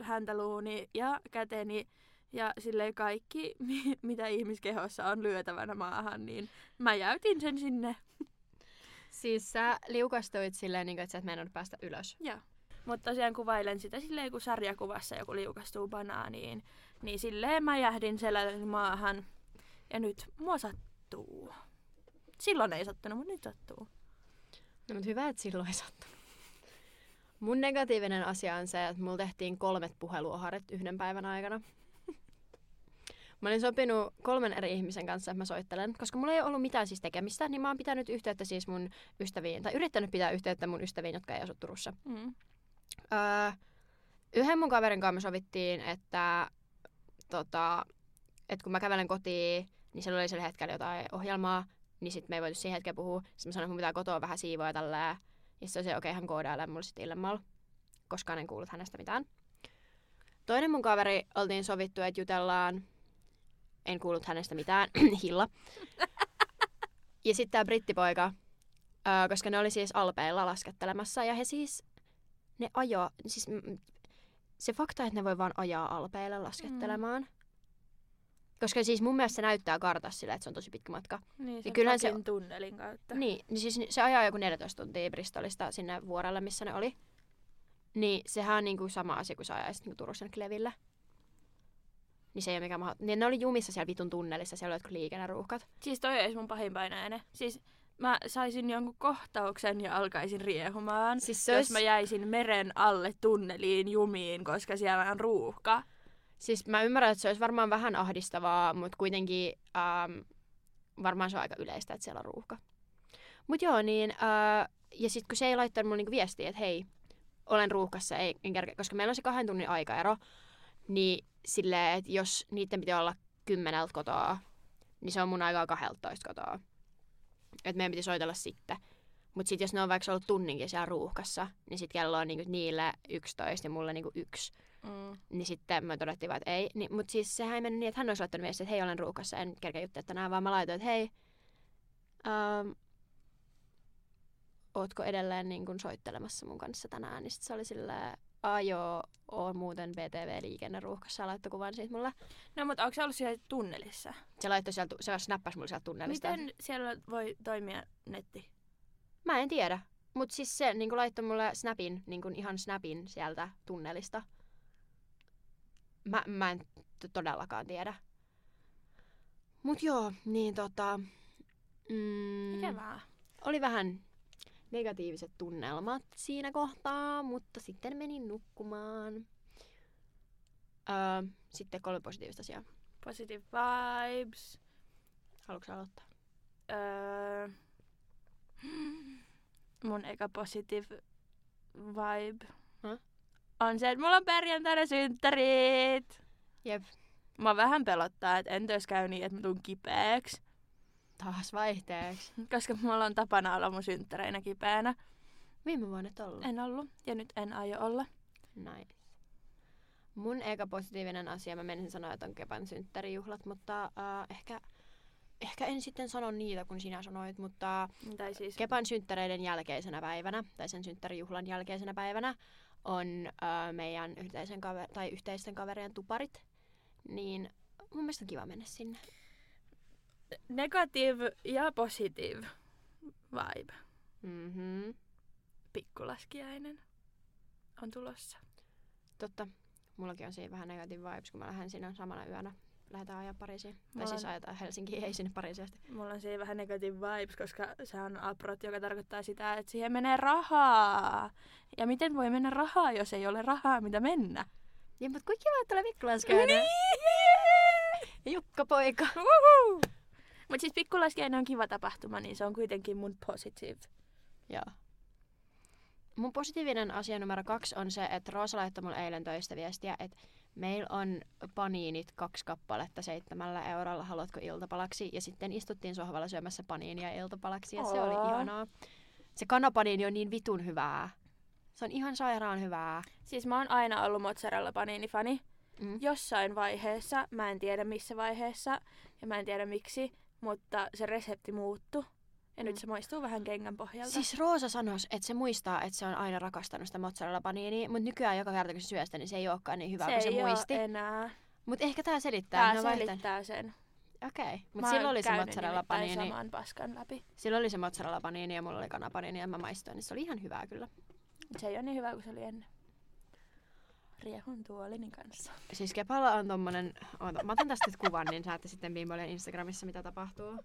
häntäluuni ja käteni. Ja silleen kaikki, mitä ihmiskehossa on lyötävänä maahan, niin mä jäytin sen sinne. Siis sä liukastuit silleen, että sä et meinannut päästä ylös. Joo. Mutta tosiaan kuvailen sitä silleen, kun sarjakuvassa joku liukastuu banaaniin. Niin silleen mä jähdin selän maahan. Ja nyt mua sattuu. Silloin ei sattunut, mutta nyt sattuu. No mut hyvä, että silloin ei sattunut. Mun negatiivinen asia on se, että mulla tehtiin 3 puheluoharet yhden päivän aikana. Mä olin sopinut 3 eri ihmisen kanssa, että mä soittelen, koska mulla ei ollut mitään siis tekemistä, niin mä oon pitänyt yhteyttä siis mun ystäviin, tai yrittänyt pitää yhteyttä mun ystäviin, jotka ei asu Turussa. Yhden mun kaverin kanssa me sovittiin, että että kun mä kävelen kotiin, niin se oli sillä hetkellä jotain ohjelmaa, niin sitten me ei voitu siihen hetkeen puhua. Sitten mä sanoin, että mun pitää kotoa vähän siivoa ja tälleen. Ja sitten se okei, hän koodailla mulle sitten illemmalla. Koskaan en kuullut hänestä mitään. Toinen mun kaveri, oltiin sovittu, että jutellaan. En kuullut hänestä mitään. Hilla. Ja sitten tää brittipoika, koska ne oli siis Alpeilla laskettelemassa. Ja he siis, ne ajoi, siis se fakta, että ne voi vaan ajaa Alpeille laskettelemaan. Koska siis mun mielestä se näyttää kartassa sillä, että se on tosi pitkä matka. Niin, sen ja se tunnelin kautta. Niin, niin siis se ajaa joku 14 tuntia Bristolista sinne vuorelle, missä ne oli. Niin sehän on niinku sama asia kuin se ajaisi niinku Turussa Kleville. Niin se ei ole mikään mahdollista. Niin ne oli jumissa siellä vitun tunnelissa, siellä oli jotkut liikenneruuhkat. Siis toi olisi mun pahinpäin ääne. Siis mä saisin jonkun kohtauksen ja alkaisin riehumaan, siis jos mä jäisin meren alle tunneliin jumiin, koska siellä on ruuhka. Siis mä ymmärrän, että se olisi varmaan vähän ahdistavaa, mutta kuitenkin varmaan se on aika yleistä, että siellä on ruuhka. Mut joo, niin ja sit kun se ei laittanut mulle niinku viestiä, että hei, olen ruuhkassa, koska meillä on se 2 tunnin aikaero, niin silleen, että jos niiden pitää olla 10 kotoa, niin se on mun aikaa 12 kotoa. Että meidän piti soitella sitten. Mut sit jos ne on vaikka ollut tunninkin siellä ruuhkassa, niin sit kello on niinku niillä 11 ja mulla niinku 1. Niin sitten me todettiin vaan, että ei. Niin, mut siis sehän ei mennyt niin, että hän olisi laittanut viestiä, että hei, olen ruuhkassa, en kerkeä juttua tänään, vaan mä laitoin, että hei, ootko edelleen niin kun soittelemassa mun kanssa tänään? Niin sit se oli silleen, joo, oon muuten BTV-liikenneruuhkassa, laittoi kuvan siitä mulle. No mutta onko se ollut siellä tunnelissa? Se laittoi siellä, se snappasi mulle sieltä tunnelista. Miten siellä voi toimia netti? Mä en tiedä, mut siis se niin kun laittoi mulle snapin, niin kun ihan snapin sieltä tunnelista. Mä en todellakaan tiedä. Mut joo, niin ikävää. Oli vähän negatiiviset tunnelmat siinä kohtaa, mutta sitten menin nukkumaan. Sitten 3 positiivista asiaa. Positive vibes. Haluatko sä aloittaa? Mun eka positive vibe. On se, että mulla on perjantaina synttärit. Jep. Mä vähän pelottaa, että entäs käy niin, että mä tuun kipeäksi. Taas vaihteeksi. Koska mulla on tapana olla mun synttäreinä kipeänä. Viime vuonna et ollut. En ollut. Ja nyt en aio olla. Nice. Mun eka positiivinen asia, mä menisin sanoa, että on Kepan synttärijuhlat, mutta ehkä en sitten sano niitä, kun sinä sanoit, mutta siis Kepan synttäreiden jälkeisenä päivänä, tai sen synttärijuhlan jälkeisenä päivänä, on meidän yhteisten kaverien tuparit, niin mun mielestä on kiva mennä sinne. Negative ja positive vibe. Mm-hmm. Pikkulaskiainen on tulossa. Totta. Mullakin on siinä vähän negative vibes, kun mä lähden siinä samana yönä. Lähdetään ajaa Pariisiin. Tai siis ajetaan Helsinkiin, ei sinne Pariisiin asti. Mulla on siinä vähän negative vibes, koska se on aprot, joka tarkoittaa sitä, että siihen menee rahaa. Ja miten voi mennä rahaa, jos ei ole rahaa, mitä mennä? Ja mutta kuinka kiva, että tulee pikkulaiskäinen. Niin! Jukkapoika. Uhuhu. Mut siis pikkulaiskäinen on kiva tapahtuma, niin se on kuitenkin mun positive. Joo. Mun positiivinen asia numero 2 on se, että Roosa laittoi mulle eilen töistä viestiä, että meillä on paniinit 2 kappaletta 7 eurolla, haluatko iltapalaksi? Ja sitten istuttiin sohvalla syömässä paniinia iltapalaksi ja se oli ihanaa. Se kanapaniini on niin vitun hyvää. Se on ihan sairaan hyvää. Siis mä oon aina ollut mozzarella-paniinifani. Jossain vaiheessa, mä en tiedä missä vaiheessa ja mä en tiedä miksi, mutta se resepti muuttui. Ja nyt se maistuu vähän kengän pohjalta. Siis Roosa sanoisi, että se muistaa, että se on aina rakastanut sitä mozzarella-paniinia, mutta nykyään joka kerta, kun se syö sitä, niin se ei olekaan niin hyvä, kuin se muisti. Se ei enää. Mutta ehkä tämä selittää. Tämä selittää sen. Okei. Okay. Mutta silloin oli se mozzarella-paniini. Mä saman paskan läpi. Silloin oli se mozzarella-paniini ja mulla oli kanapaniini ja mä maistoin, niin se oli ihan hyvää kyllä. Se ei ole niin hyvä kuin se oli ennen. Riehun tuolinin kanssa. Siis Kepalla on tommonen... Mä otan tästä kuvan, niin saatte sitten viimeinen Instagramissa, mitä tapahtuu.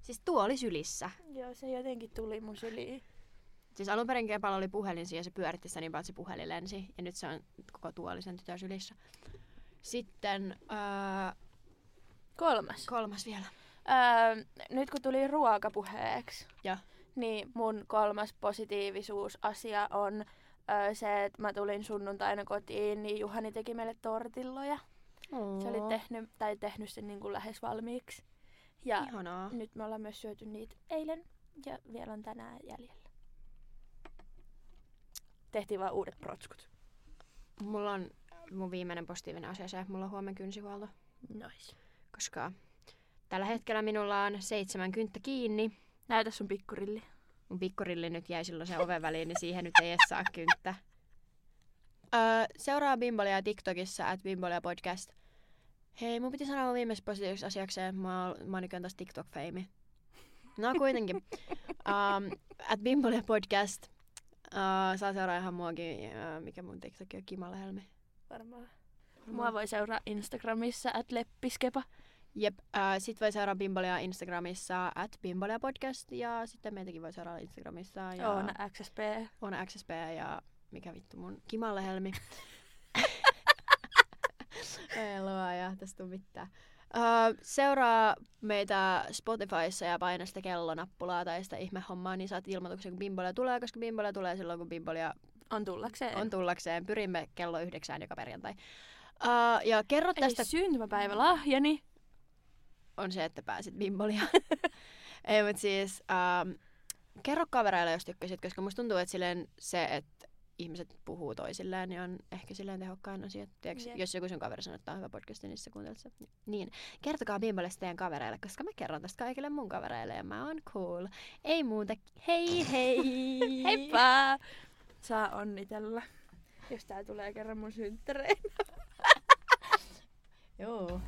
Siis tuoli sylissä. Joo, se jotenkin tuli mun syliin. Siis alunperin Kepalla oli puhelin siinä ja se pyöritti sitä niin paljon, että se puhelin lensi. Ja nyt se on koko tuoli sen tytön sylissä. Sitten... Kolmas vielä. Nyt kun tuli ruokapuheeksi, niin mun 3. positiivisuusasia on se, että mä tulin sunnuntaina kotiin, niin Juhani teki meille tortilloja. Se oli tehnyt sen niin kuin lähes valmiiksi. Ja ihanaa. Nyt me ollaan myös syöty niitä eilen ja vielä on tänään jäljellä. Tehtiin vaan uudet protskut. Mulla on mun viimeinen positiivinen asia se, että mulla on huomenna kynsihuolto. Nois. Koska tällä hetkellä minulla on 70 kiinni. Näytä sun pikkurilli. Mun pikkurilli nyt jäi silloin sen oven väliin, niin siihen nyt ei edes saa kynttä. Seuraa Bimbolia TikTokissa, @bimboliapodcast. Hei, mun piti sanoa mun viimeisessä positiivisessa asiakseen, mä oon nykyään taas TikTok-feimi. No kuitenkin. @bimboliapodcast. Saa seuraa ihan muakin, mikä mun TikTokki on, Kimalla Helmi. Varmaan. Mua voi seuraa Instagramissa, @leppiskepa. Jep, sit voi seuraa Bimbolia Instagramissa, @bimboliapodcast, ja sitten meitäkin voi seuraa Instagramissa. Ja Oona XSP. Oona XSP ja mikä vittu mun Kimalla Helmi. Ei luo, ja tästä on mitään. Seuraa meitä Spotifyssa ja paina sitä kellonappulaa tai sitä ihmehommaa, niin saat ilmoituksen, kun Bimbolia tulee, koska Bimbolia tulee silloin, kun Bimbolia on tullakseen. Pyrimme kello 9 joka perjantai. Ja kerro tästä... Eli syntymäpäivälahjani on se, että pääsit Bimbolia. Ei, mutta siis kerro kavereille, jos tykkäsit, koska musta tuntuu, että silleen se, että ihmiset puhuu toisilleen, niin on ehkä silleen tehokkain asia. Tiedätkö, jos joku sun kaveri sanoo, että tämä on hyvä podcast, niin sä kuuntelet sen. Niin. Kertokaa Bimbolista teidän kavereille, koska mä kerron tästä kaikille mun kavereille ja mä oon cool. Ei muuta. Hei hei! Heippa! Saa onnitella, jos tää tulee kerran mun synttäreinä. Joo.